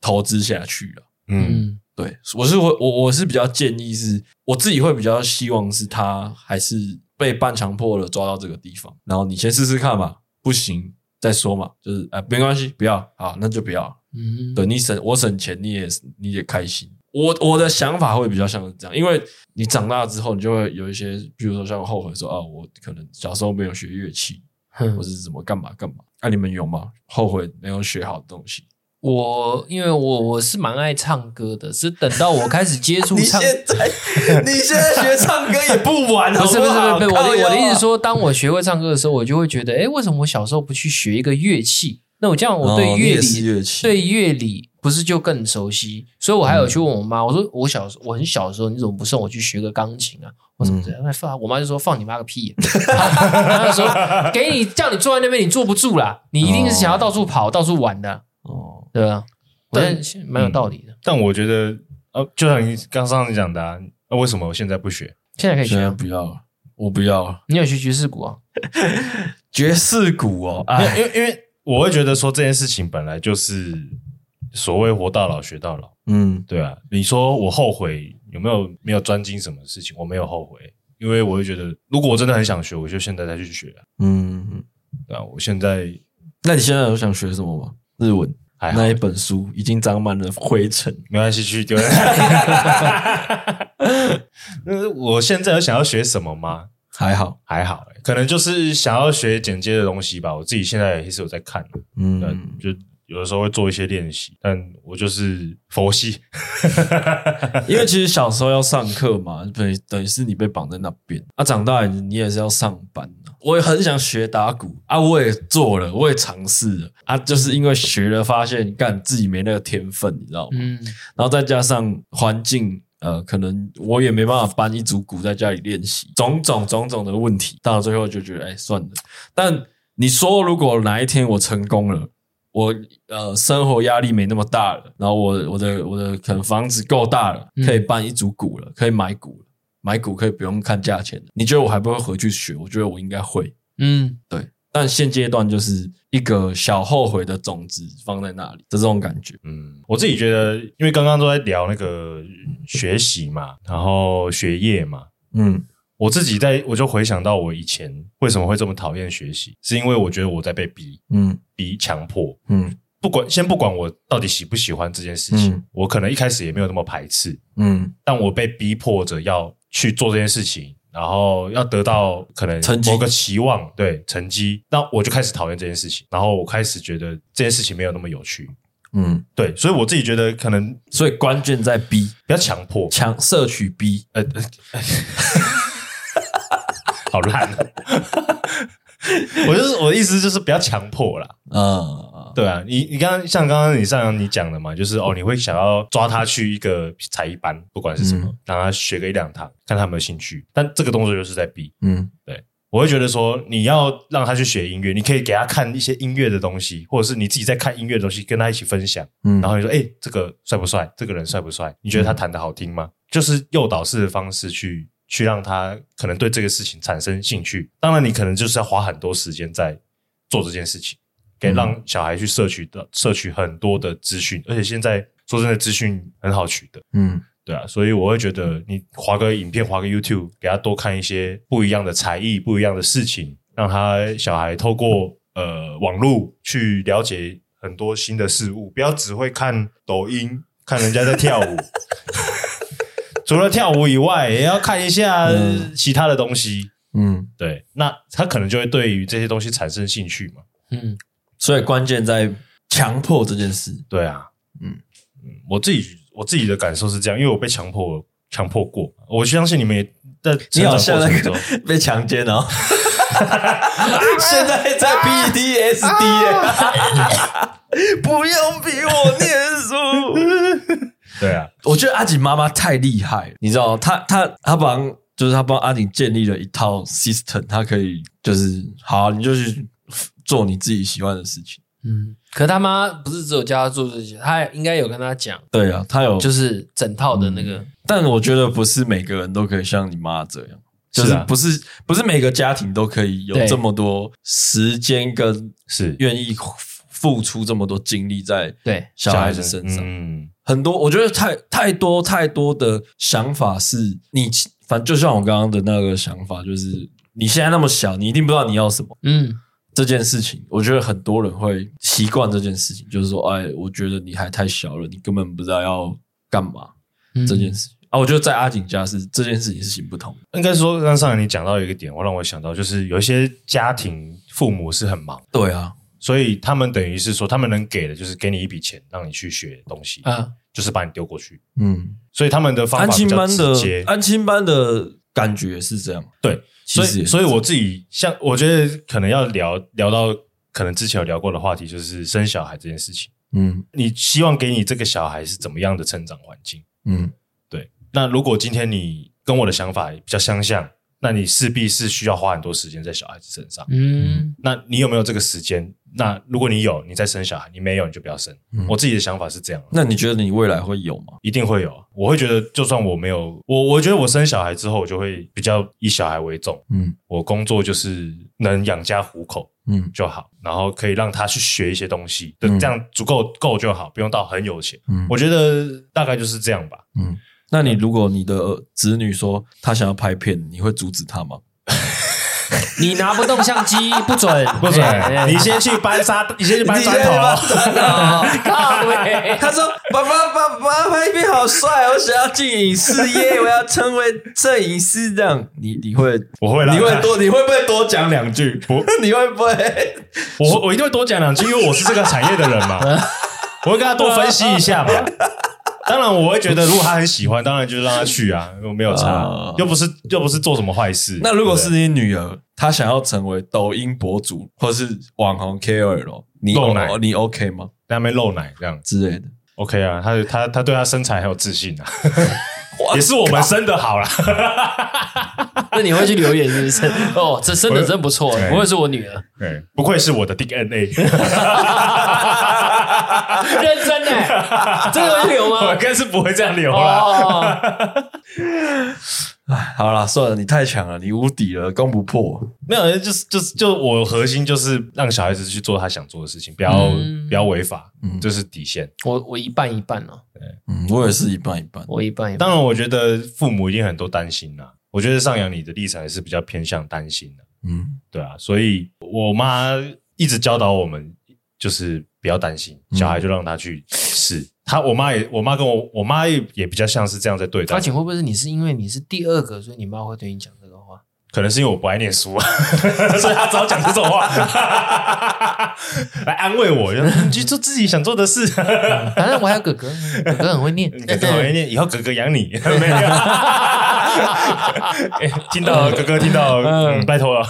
投资下去了。嗯，对，我是我我是比较建议是，我自己会比较希望是他还是被半强迫的抓到这个地方，然后你先试试看嘛，不行再说嘛，就是哎、呃、没关系，不要好那就不要。嗯，对，你省我省钱，你也你也开心。我我的想法会比较像是这样，因为你长大之后，你就会有一些，比如说像后悔说啊，我可能小时候没有学乐器，或是怎么干嘛干嘛。啊，你们有吗？后悔没有学好的东西？我因为我我是蛮爱唱歌的，是等到我开始接触唱歌，你现在学唱歌也不晚好不好？不是不是不是，我的我的意思说，当我学会唱歌的时候，我就会觉得，哎，为什么我小时候不去学一个乐器？那我这样，我对乐理、哦、乐对乐理不是就更熟悉？所以我还有去问我妈，嗯、我说我小我很小的时候，你怎么不送我去学个钢琴啊？我怎么这样？嗯、我妈就说放你妈个屁、啊！她就说给你叫你坐在那边，你坐不住啦，你一定是想要到处跑、哦、到处玩的。哦，对啊，但蛮有道理的。嗯、但我觉得，呃，就像你刚上次讲的、啊，那、啊、为什么我现在不学？现在可以学、啊，现在不要了，我不要了。你有学爵士鼓啊？爵士鼓哦，因为因为。我会觉得说这件事情本来就是所谓活到老学到老，嗯，对啊。你说我后悔有没有没有专精什么事情？我没有后悔，因为我会觉得如果我真的很想学，我就现在再去学、啊。嗯，对啊，我现在，那你现在有想学什么吗？日文，还好那一本书已经长满了灰尘，没关系，去丢。那我现在有想要学什么吗？还好，还好、欸，可能就是想要学剪接的东西吧。我自己现在也是有在看，嗯，就有的时候会做一些练习，但我就是佛系，因为其实小时候要上课嘛，等等于是你被绑在那边啊。长大你也是要上班、啊、我也很想学打鼓啊，我也做了，我也尝试了啊，就是因为学了发现干自己没那个天分，你知道吗？嗯，然后再加上环境。呃，可能我也没办法搬一组鼓在家里练习，种种种种的问题，到最后就觉得，哎、欸，算了。但你说，如果哪一天我成功了，我呃生活压力没那么大了，然后我我的我的可能房子够大了，可以搬一组鼓了，可以买鼓了，买鼓可以不用看价钱了。你觉得我还不会回去学？我觉得我应该会，嗯，对。但现阶段就是一个小后悔的种子放在那里，这种感觉。嗯，我自己觉得，因为刚刚都在聊那个学习嘛，然后学业嘛，嗯，我自己在我就回想到我以前为什么会这么讨厌学习，是因为我觉得我在被逼，嗯，逼强迫，嗯，不管先不管我到底喜不喜欢这件事情，嗯、我可能一开始也没有那么排斥，嗯，但我被逼迫着要去做这件事情。然后要得到可能某个期望，对，成绩，那我就开始讨厌这件事情，然后我开始觉得这件事情没有那么有趣，嗯，对，所以我自己觉得可能，所以关键在逼，不要强迫，强摄取逼，呃，呃好烂，我就是我的意思就是不要强迫啦，嗯。对啊，你你刚刚像刚刚你上你讲的嘛，就是哦，你会想要抓他去一个才艺班，不管是什么，嗯、让他学个一两堂，看他有没有兴趣。但这个动作就是在逼，嗯，对，我会觉得说，你要让他去学音乐，你可以给他看一些音乐的东西，或者是你自己在看音乐的东西，跟他一起分享。嗯，然后你说，哎、欸，这个帅不帅？这个人帅不帅？你觉得他弹得好听吗？嗯、就是诱导式的方式去去让他可能对这个事情产生兴趣。当然，你可能就是要花很多时间在做这件事情。可以让小孩去摄取的摄取很多的资讯，而且现在说真的，资讯很好取得，嗯，对啊，所以我会觉得你滑个影片，滑个 YouTube， 给他多看一些不一样的才艺、不一样的事情，让他小孩透过呃网络去了解很多新的事物，不要只会看抖音，看人家在跳舞。除了跳舞以外，也要看一下其他的东西，嗯，对，那他可能就会对于这些东西产生兴趣嘛，嗯。所以关键在强迫这件事。对啊，嗯嗯，我自己我自己的感受是这样，因为我被强迫强迫过，我相信你们也在成长过程中被强奸哦。现在在 P T S D、欸、不用逼我念书。对啊，我觉得阿锦妈妈太厉害了，你知道，她她她帮就是她帮阿锦建立了一套 system， 她可以就是好，你就去做你自己喜欢的事情。嗯，可他妈不是只有教他做这些，他应该有跟他讲。对啊，他有就是整套的那个、嗯。但我觉得不是每个人都可以像你妈这样，就是不是、啊、不是每个家庭都可以有这么多时间跟是愿意付出这么多精力在小孩子身上。嗯，很多我觉得太太多太多的想法是你，反正就像我刚刚的那个想法，就是你现在那么小，你一定不知道你要什么。嗯。这件事情我觉得很多人会习惯这件事情，就是说哎，我觉得你还太小了，你根本不知道要干嘛、嗯、这件事情啊，我觉得在阿景家是这件事情是行不通。应该说刚才你讲到一个点，我让我想到就是有一些家庭父母是很忙，对啊，所以他们等于是说他们能给的就是给你一笔钱让你去学东西、啊、就是把你丢过去，嗯，所以他们的方法比较直接。安亲班的感觉是这样，对，所以所以我自己像我觉得可能要聊聊到可能之前有聊过的话题，就是生小孩这件事情。嗯，你希望给你这个小孩是怎么样的成长环境？嗯，对。那如果今天你跟我的想法比较相像，那你势必是需要花很多时间在小孩子身上。嗯，那你有没有这个时间？那如果你有，你再生小孩；你没有，你就不要生、嗯。我自己的想法是这样。那你觉得你未来会有吗？一定会有。我会觉得，就算我没有，我我觉得我生小孩之后，我就会比较以小孩为重。嗯，我工作就是能养家糊口，嗯就好，然后可以让他去学一些东西，嗯、这样足够够就好，不用到很有钱。嗯，我觉得大概就是这样吧。嗯，那你如果你的子女说他想要拍片，你会阻止他吗？你拿不动相机，不准不准、欸！你先去搬沙，你先去搬砖头。靠北！他说：“爸爸，爸爸拍片好帅，我想要进影视业，我要成为摄影师。”这样，你你会，我会，你会多，你会不会多讲两句？不，你会不会？我我一定会多讲两句，因为我是这个产业的人嘛，我会跟他多分析一下嘛。当然我会觉得如果他很喜欢当然就让他去啊，我没有差、啊、又不是又不是做什么坏事。那如果是你女儿她想要成为抖音博主或是网红 K O L， 你露奶你 OK 吗？在那边露奶这样之类的 OK 啊，她她她对她身材很有自信啊。也是我们生的好啦。那你会去留言是不是？哦，这生的真不错，不愧是我女儿，对，不愧是我的 D N A。认真耶、欸、真的会留吗？我更是不会这样留啦、哦、好啦算了，你太强了，你无敌了，攻不破。没有，就是就是就我核心就是让小孩子去做他想做的事情，不要、嗯、不要违法、嗯、就是底线。我我一半一半啊，对，嗯，我也是一半一半，我一半一半。当然我觉得父母一定很多担心啦、啊、我觉得上扬你的立场也是比较偏向担心的、啊、嗯，对啊，所以我妈一直教导我们就是不要担心，小孩就让他去试、嗯、他我妈也我妈跟我我妈也比较像是这样在对待。而且会不会是你是因为你是第二个，所以你妈会对你讲这个话？可能是因为我不爱念书啊，所以她只好讲这种话来安慰我，你去做自己想做的事。反正我还有哥哥，哥哥很会念，哥哥很会念，以后哥哥养你。没有、欸、听到哥哥听到、嗯、拜托了。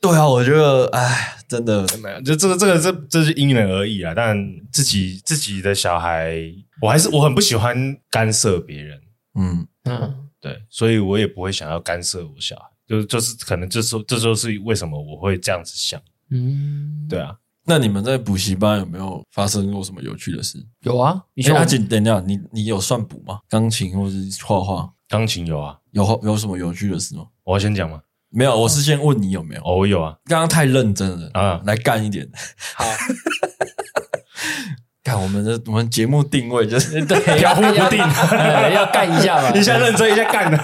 对啊，我觉得哎，真的就这个这个这这是因人而异啊。但自己自己的小孩，我还是我很不喜欢干涉别人，嗯嗯，对，所以我也不会想要干涉我小孩，就就是可能这时候这时候是为什么我会这样子想，嗯，对啊。那你们在补习班有没有发生过什么有趣的事？有啊，以前、欸、阿锦，等一下，你你有算补吗？钢琴或是画画？钢琴有啊，有有什么有趣的事吗？我要先讲吗？没有，我是先问你有没有。哦，我有啊。刚刚太认真了啊，来干一点。好，干我们的我们节目定位就是飘忽不定，要, 要干一下吧，一下认真，一下干的。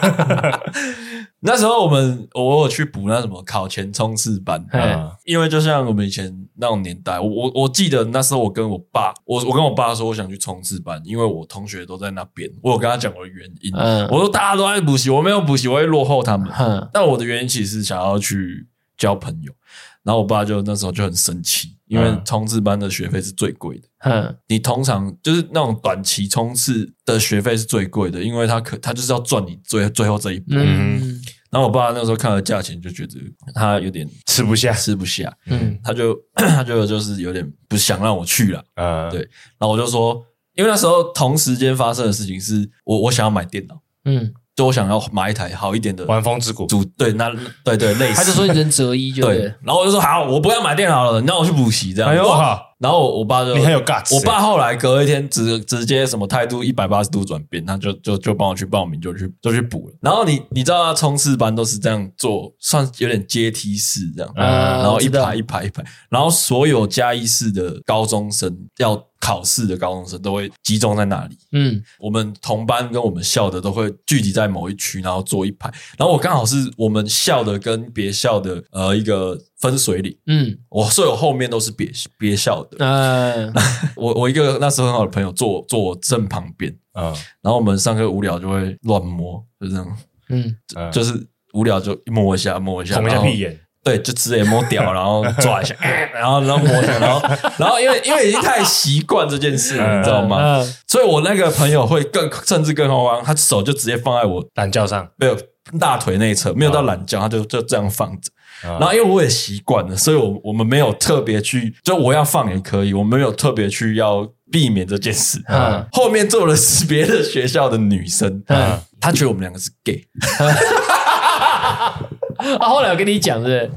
那时候我们我有去补那什么考前冲刺班、嗯，因为就像我们以前那种年代，我我我记得那时候我跟我爸，我我跟我爸说我想去冲刺班，因为我同学都在那边，我有跟他讲我的原因，嗯、我说大家都在补习，我没有补习我会落后他们、嗯，但我的原因其实是想要去交朋友，然后我爸就那时候就很生气，因为冲刺班的学费是最贵的。嗯，你通常就是那种短期冲刺的学费是最贵的，因为他可他就是要赚你最最后这一波。嗯，然后我爸那时候看了价钱就觉得他有点吃不下，吃不下。嗯，他就他就就是有点不想让我去了。嗯，对。然后我就说，因为那时候同时间发生的事情是我我想要买电脑。嗯。就我想要买一台好一点的玩风之谷，对，那对对类似，他就说人择一，就 对, 对。然后我就说好，我不要买电脑了，你让我去补习这样。哎呦好，然后我爸就你很有 guts。我爸后来隔一天直直接什么态度一百八十度转变，他就就就帮我去报名，就去就去补了。然后你你知道他冲刺班都是这样做，算有点阶梯式这样，嗯、然后一排一排一排，然后所有嘉义市的高中生要。考试的高中生都会集中在那里，嗯，我们同班跟我们校的都会聚集在某一区，然后坐一排。然后我刚好是我们校的跟别校的呃一个分水岭，嗯，我所以我后面都是别别校的，嗯、呃，我我一个那时候很好的朋友坐坐我正旁边，嗯、呃，然后我们上课无聊就会乱摸，就这样，嗯，呃、就, 就是无聊就摸一下摸一下，捅一下屁眼。对，就直接摸掉，然后抓一下，然后然后摸一下，然后然后因为因为已经太习惯这件事了，你知道吗？嗯嗯、所以，我那个朋友会更甚至更慌张，他手就直接放在我懒觉上，没有大腿内侧，没有到懒觉，他就就这样放着。然后因为我也习惯了，所以我我们没有特别去，就我要放也可以，我们没有特别去要避免这件事。嗯、后面做的是别的学校的女生，嗯、她觉得我们两个是 gay。啊，后来我跟你讲是不是？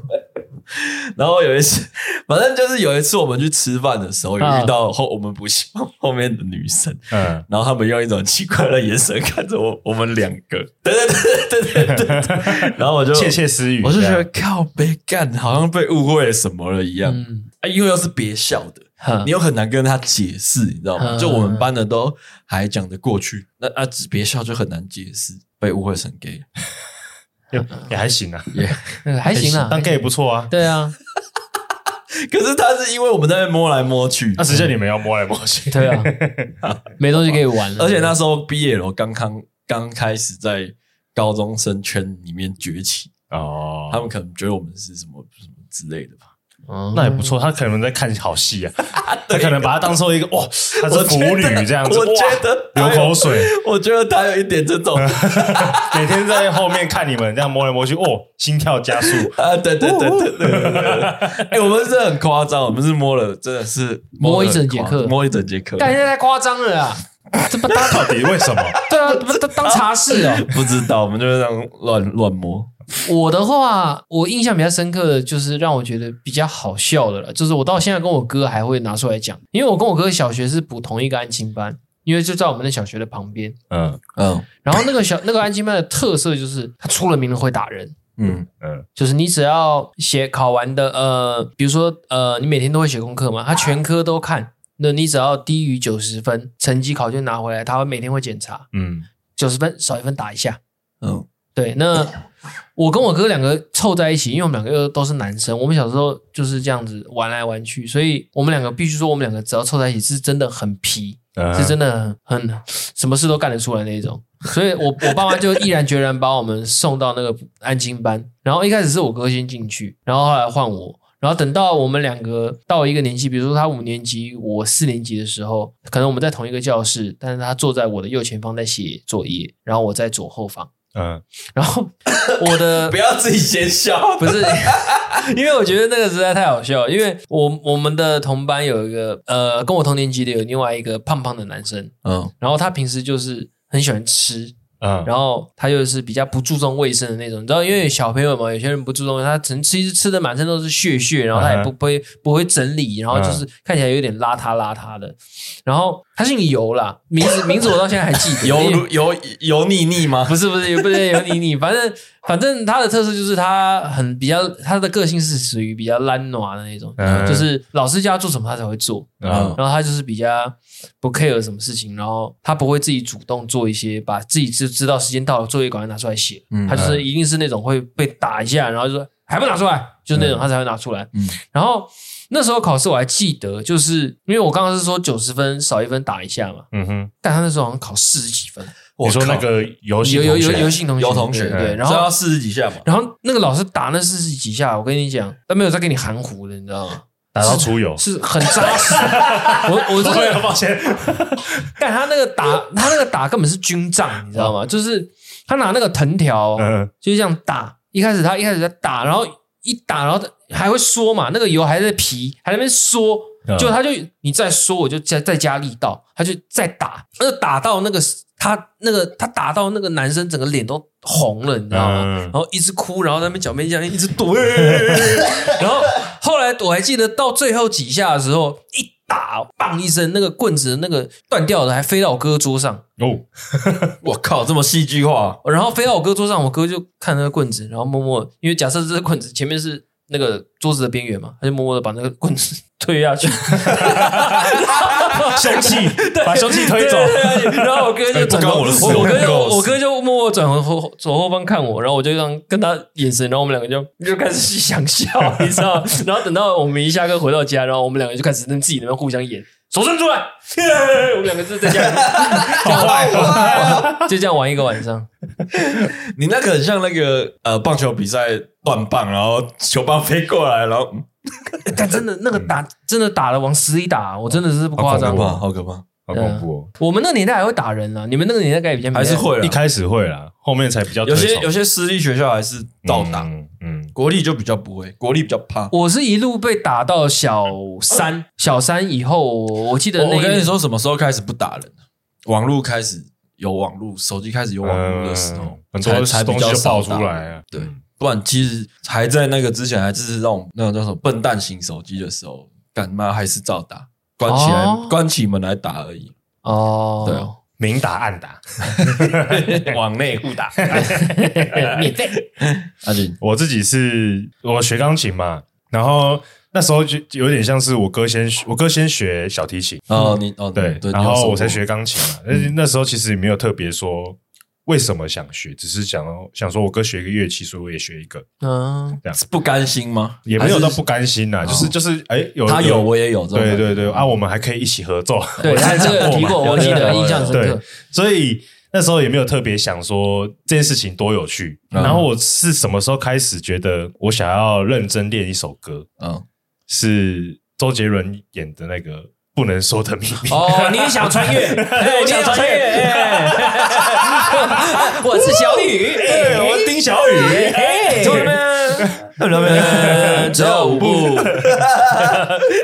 然后有一次，反正就是有一次我们去吃饭的时候，有遇到后我们补习班后面的女生，嗯，然后他们用一种奇怪的眼神看着我，我们两个，对对对对对对，然后我就窃窃私语，我就觉得靠北干，好像被误会了什么了一样，嗯、啊，因为又是别校的。你又很难跟他解释，你知道吗？就我们班的都还讲得过去，那啊别校就很难解释，被误会成 gay。也还行啊，也还行啊，当 gay 也不错啊。对啊，可是他是因为我们在那边摸来摸去，那实际你们要摸来摸去。对啊，没东西可以玩了。而且那时候毕业了，刚刚刚开始在高中生圈里面崛起哦，他们可能觉得我们是什么什么之类的吧。嗯、那也不错，他可能在看好戏啊，他可能把他当做一个哇，他是腐女这样子，我觉得流口水，我觉得他有一点这种，每天在后面看你们这样摸来摸去，哦，心跳加速啊，对对对对对，哎、欸，我们是很夸张，我们是摸了，真的是摸一整节课，摸一整节课，感觉太夸张了啊。这不当到底为什么？对啊，当茶室哦、喔，不知道，我们就是这样乱乱摸。我的话，我印象比较深刻的就是让我觉得比较好笑的了，就是我到现在跟我哥还会拿出来讲，因为我跟我哥小学是补同一个安亲班，因为就在我们的小学的旁边。嗯嗯，然后那个小那个安亲班的特色就是他出了名的会打人。嗯嗯，就是你只要写考完的，呃，比如说呃，你每天都会写功课嘛，他全科都看。那你只要低于九十分，成绩考卷拿回来，他会每天会检查。嗯，九十分少一分打一下。嗯，对。那我跟我哥两个凑在一起，因为我们两个都是男生，我们小时候就是这样子玩来玩去，所以我们两个必须说，我们两个只要凑在一起，是真的很皮，嗯、是真的很什么事都干得出来那一种。所以我我爸妈就毅然决然把我们送到那个安亲班，然后一开始是我哥先进去，然后后来换我。然后等到我们两个到一个年级，比如说他五年级，我四年级的时候，可能我们在同一个教室，但是他坐在我的右前方在写作业，然后我在左后方。嗯，然后我的不要自己先笑，不是，因为我觉得那个实在太好笑，因为我我们的同班有一个呃跟我同年级的有另外一个胖胖的男生，嗯，然后他平时就是很喜欢吃。嗯，然后他就是比较不注重卫生的那种，你知道，因为小朋友嘛，有些人不注重，他可能吃吃的满身都是屑屑，然后他也不会、嗯、不会整理，然后就是看起来有点邋遢邋遢的。然后他姓油啦，名字名字我到现在还记得，油油油腻腻吗？不是不是不是油腻腻，反正反正他的特色就是他很比较，他的个性是属于比较懒惰的那种，嗯、就是老师叫他做什么他才会做，嗯、然后他就是比较不 care 什么事情，然后他不会自己主动做一些把自己知道时间到了作业赶快拿出来写、嗯、他就是一定是那种会被打一下然后就说还不拿出来就是那种他才会拿出来、嗯、然后那时候考试我还记得就是因为我刚刚是说九十分少一分打一下嘛、嗯、哼但他那时候好像考四十几分我说那个游戏同学游戏同 学, 同学 对, 对然后要四十几下嘛然后那个老师打那四十几下我跟你讲他没有在给你含糊的你知道吗打到出油，是很扎实。我我真的抱歉，但他那个打他那个打根本是军仗，你知道吗？就是他拿那个藤条，嗯，就是这样打。一开始他一开始在打，然后一打，然后还会缩嘛，那个油还在皮，还在那边缩。就他就你再缩，我就再再加力道，他就再打，而且打到那个他那个他打到那个男生整个脸都红了，你知道吗？嗯、然后一直哭，然后在那边脚边这样一直躲，然后后来我还记得到最后几下的时候，一打砰一声，那个棍子那个断掉的还飞到我哥桌上。哦，我靠，这么戏剧化！然后飞到我哥桌上，我哥就看那个棍子，然后默默，因为假设这个棍子前面是那个桌子的边缘嘛，他就默默的把那个棍子推下去，凶器，把凶器推走。然后我哥就转头，我哥就我哥就默默转后左后方看我，然后我就这样跟他眼神，然后我们两个就就开始想笑，你知道？然后等到我们一下课回到家，然后我们两个就开始跟自己那边互相演。手伸出来，我们两个就在家里，好坏哦，就这样玩一个晚上。你那个很像那个呃棒球比赛断棒，然后球棒飞过来，然后，但真的那个打真的打了往死里打，我真的是不夸张，好可怕，好恐怖哦！我们那个年代还会打人啦，你们那个年代该比较还是会啦，一开始会啦，后面才比较有些有些私立学校还是照打，嗯，国立就比较不会，国立比较怕。我是一路被打到小三，小三以后，我记得那我跟你说什么时候开始不打人？网络开始有网络，手机开始有网络的时候，很多东西就爆出来了。对，不然其实还在那个之前，还是那种那种叫什么笨蛋型手机的时候，干嘛还是照打，关起来，关起门来打而已。哦，对哦。明打暗打往内互打免费我自己是我学钢琴嘛，然后那时候就有点像是我哥先我哥先学小提琴哦，你哦 对, 对, 对然后我才学钢琴嘛，但是那时候其实没有特别说为什么想学，只是想想说我哥学一个乐器，所以我也学一个。嗯，这样不甘心吗？也没有到不甘心啦，就是就是，哎，有他有我也有，对对对啊，我们还可以一起合奏。对，他这个提过，我记得印象深刻。所以那时候也没有特别想说这件事情多有趣。然后我是什么时候开始觉得我想要认真练一首歌？嗯，是周杰伦演的那个。不能说的秘密哦，你也想穿越？欸、我想穿越，欸、我是小雨，欸、我是丁小雨，欸、走了走步，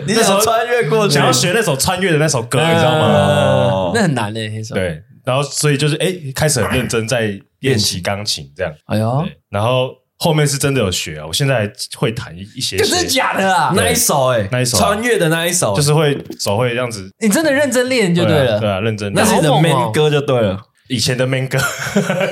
你想穿越过去，想要学那首穿越的那首歌，嗯、你知道吗？哦、那很难嘞、欸，那首对，然后所以就是哎、欸，开始很认真在练习钢琴这样，哎呦，然后。后面是真的有学啊，我现在会弹一些，真的假的啊？那一首哎、欸，那一首、啊、穿越的那一首，就是会手会这样子。你真的认真练就对了，对啊，认真。那是你的 man 歌就对了，以前的 man 歌，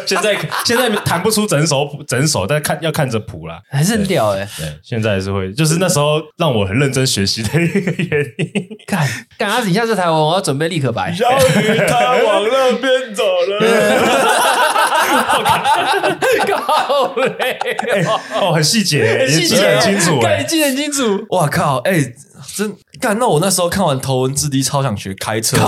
现在现在弹不出整首整首，但看要看着谱啦，还是很屌哎、欸。对，现在还是会，就是那时候让我很认真学习的一个原因。干干阿紫，你下次台湾我要准备立可白。小雨他往那边走了。靠嘞、欸！哦，很细节、欸，细节很清楚、欸，看你记得很清楚。哇靠！哎、欸，真干！那我那时候看完《头文字 D》，超想学开车，是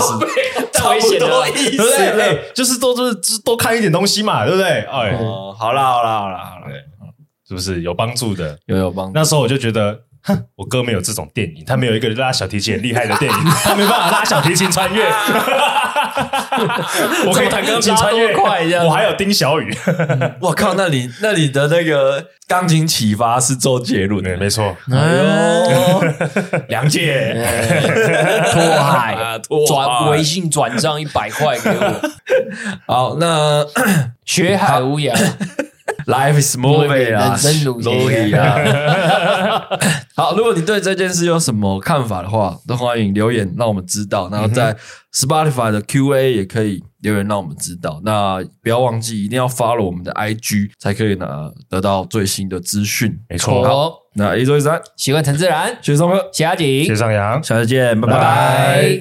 超危险的，对不对？欸、就是多多多看一点东西嘛，对不对？哎、欸哦，好啦，好啦，好啦，好啦，是不是有帮助的？有有帮助。那时候我就觉得。哼，我哥没有这种电影，他没有一个拉小提琴很厉害的电影，他没办法拉小提琴穿越。我可以弹钢琴穿越，我还有丁小雨。我靠，那里那里的那个钢琴启发是周杰伦，没错。哎呦，梁姐，拓海，转微信转账一百块给我。好，那学海无涯。Life is moving 啊，人生如戏啊！好，如果你对这件事有什么看法的话，都欢迎留言让我们知道。然后在 Spotify 的 Q A 也可以留言让我们知道。那不要忘记一定要 follow 我们的 I G， 才可以拿得到最新的资讯。没错。好，那一周一三，喜欢陈自然，学松哥，谢阿景，谢上扬，下次见，拜拜。拜拜。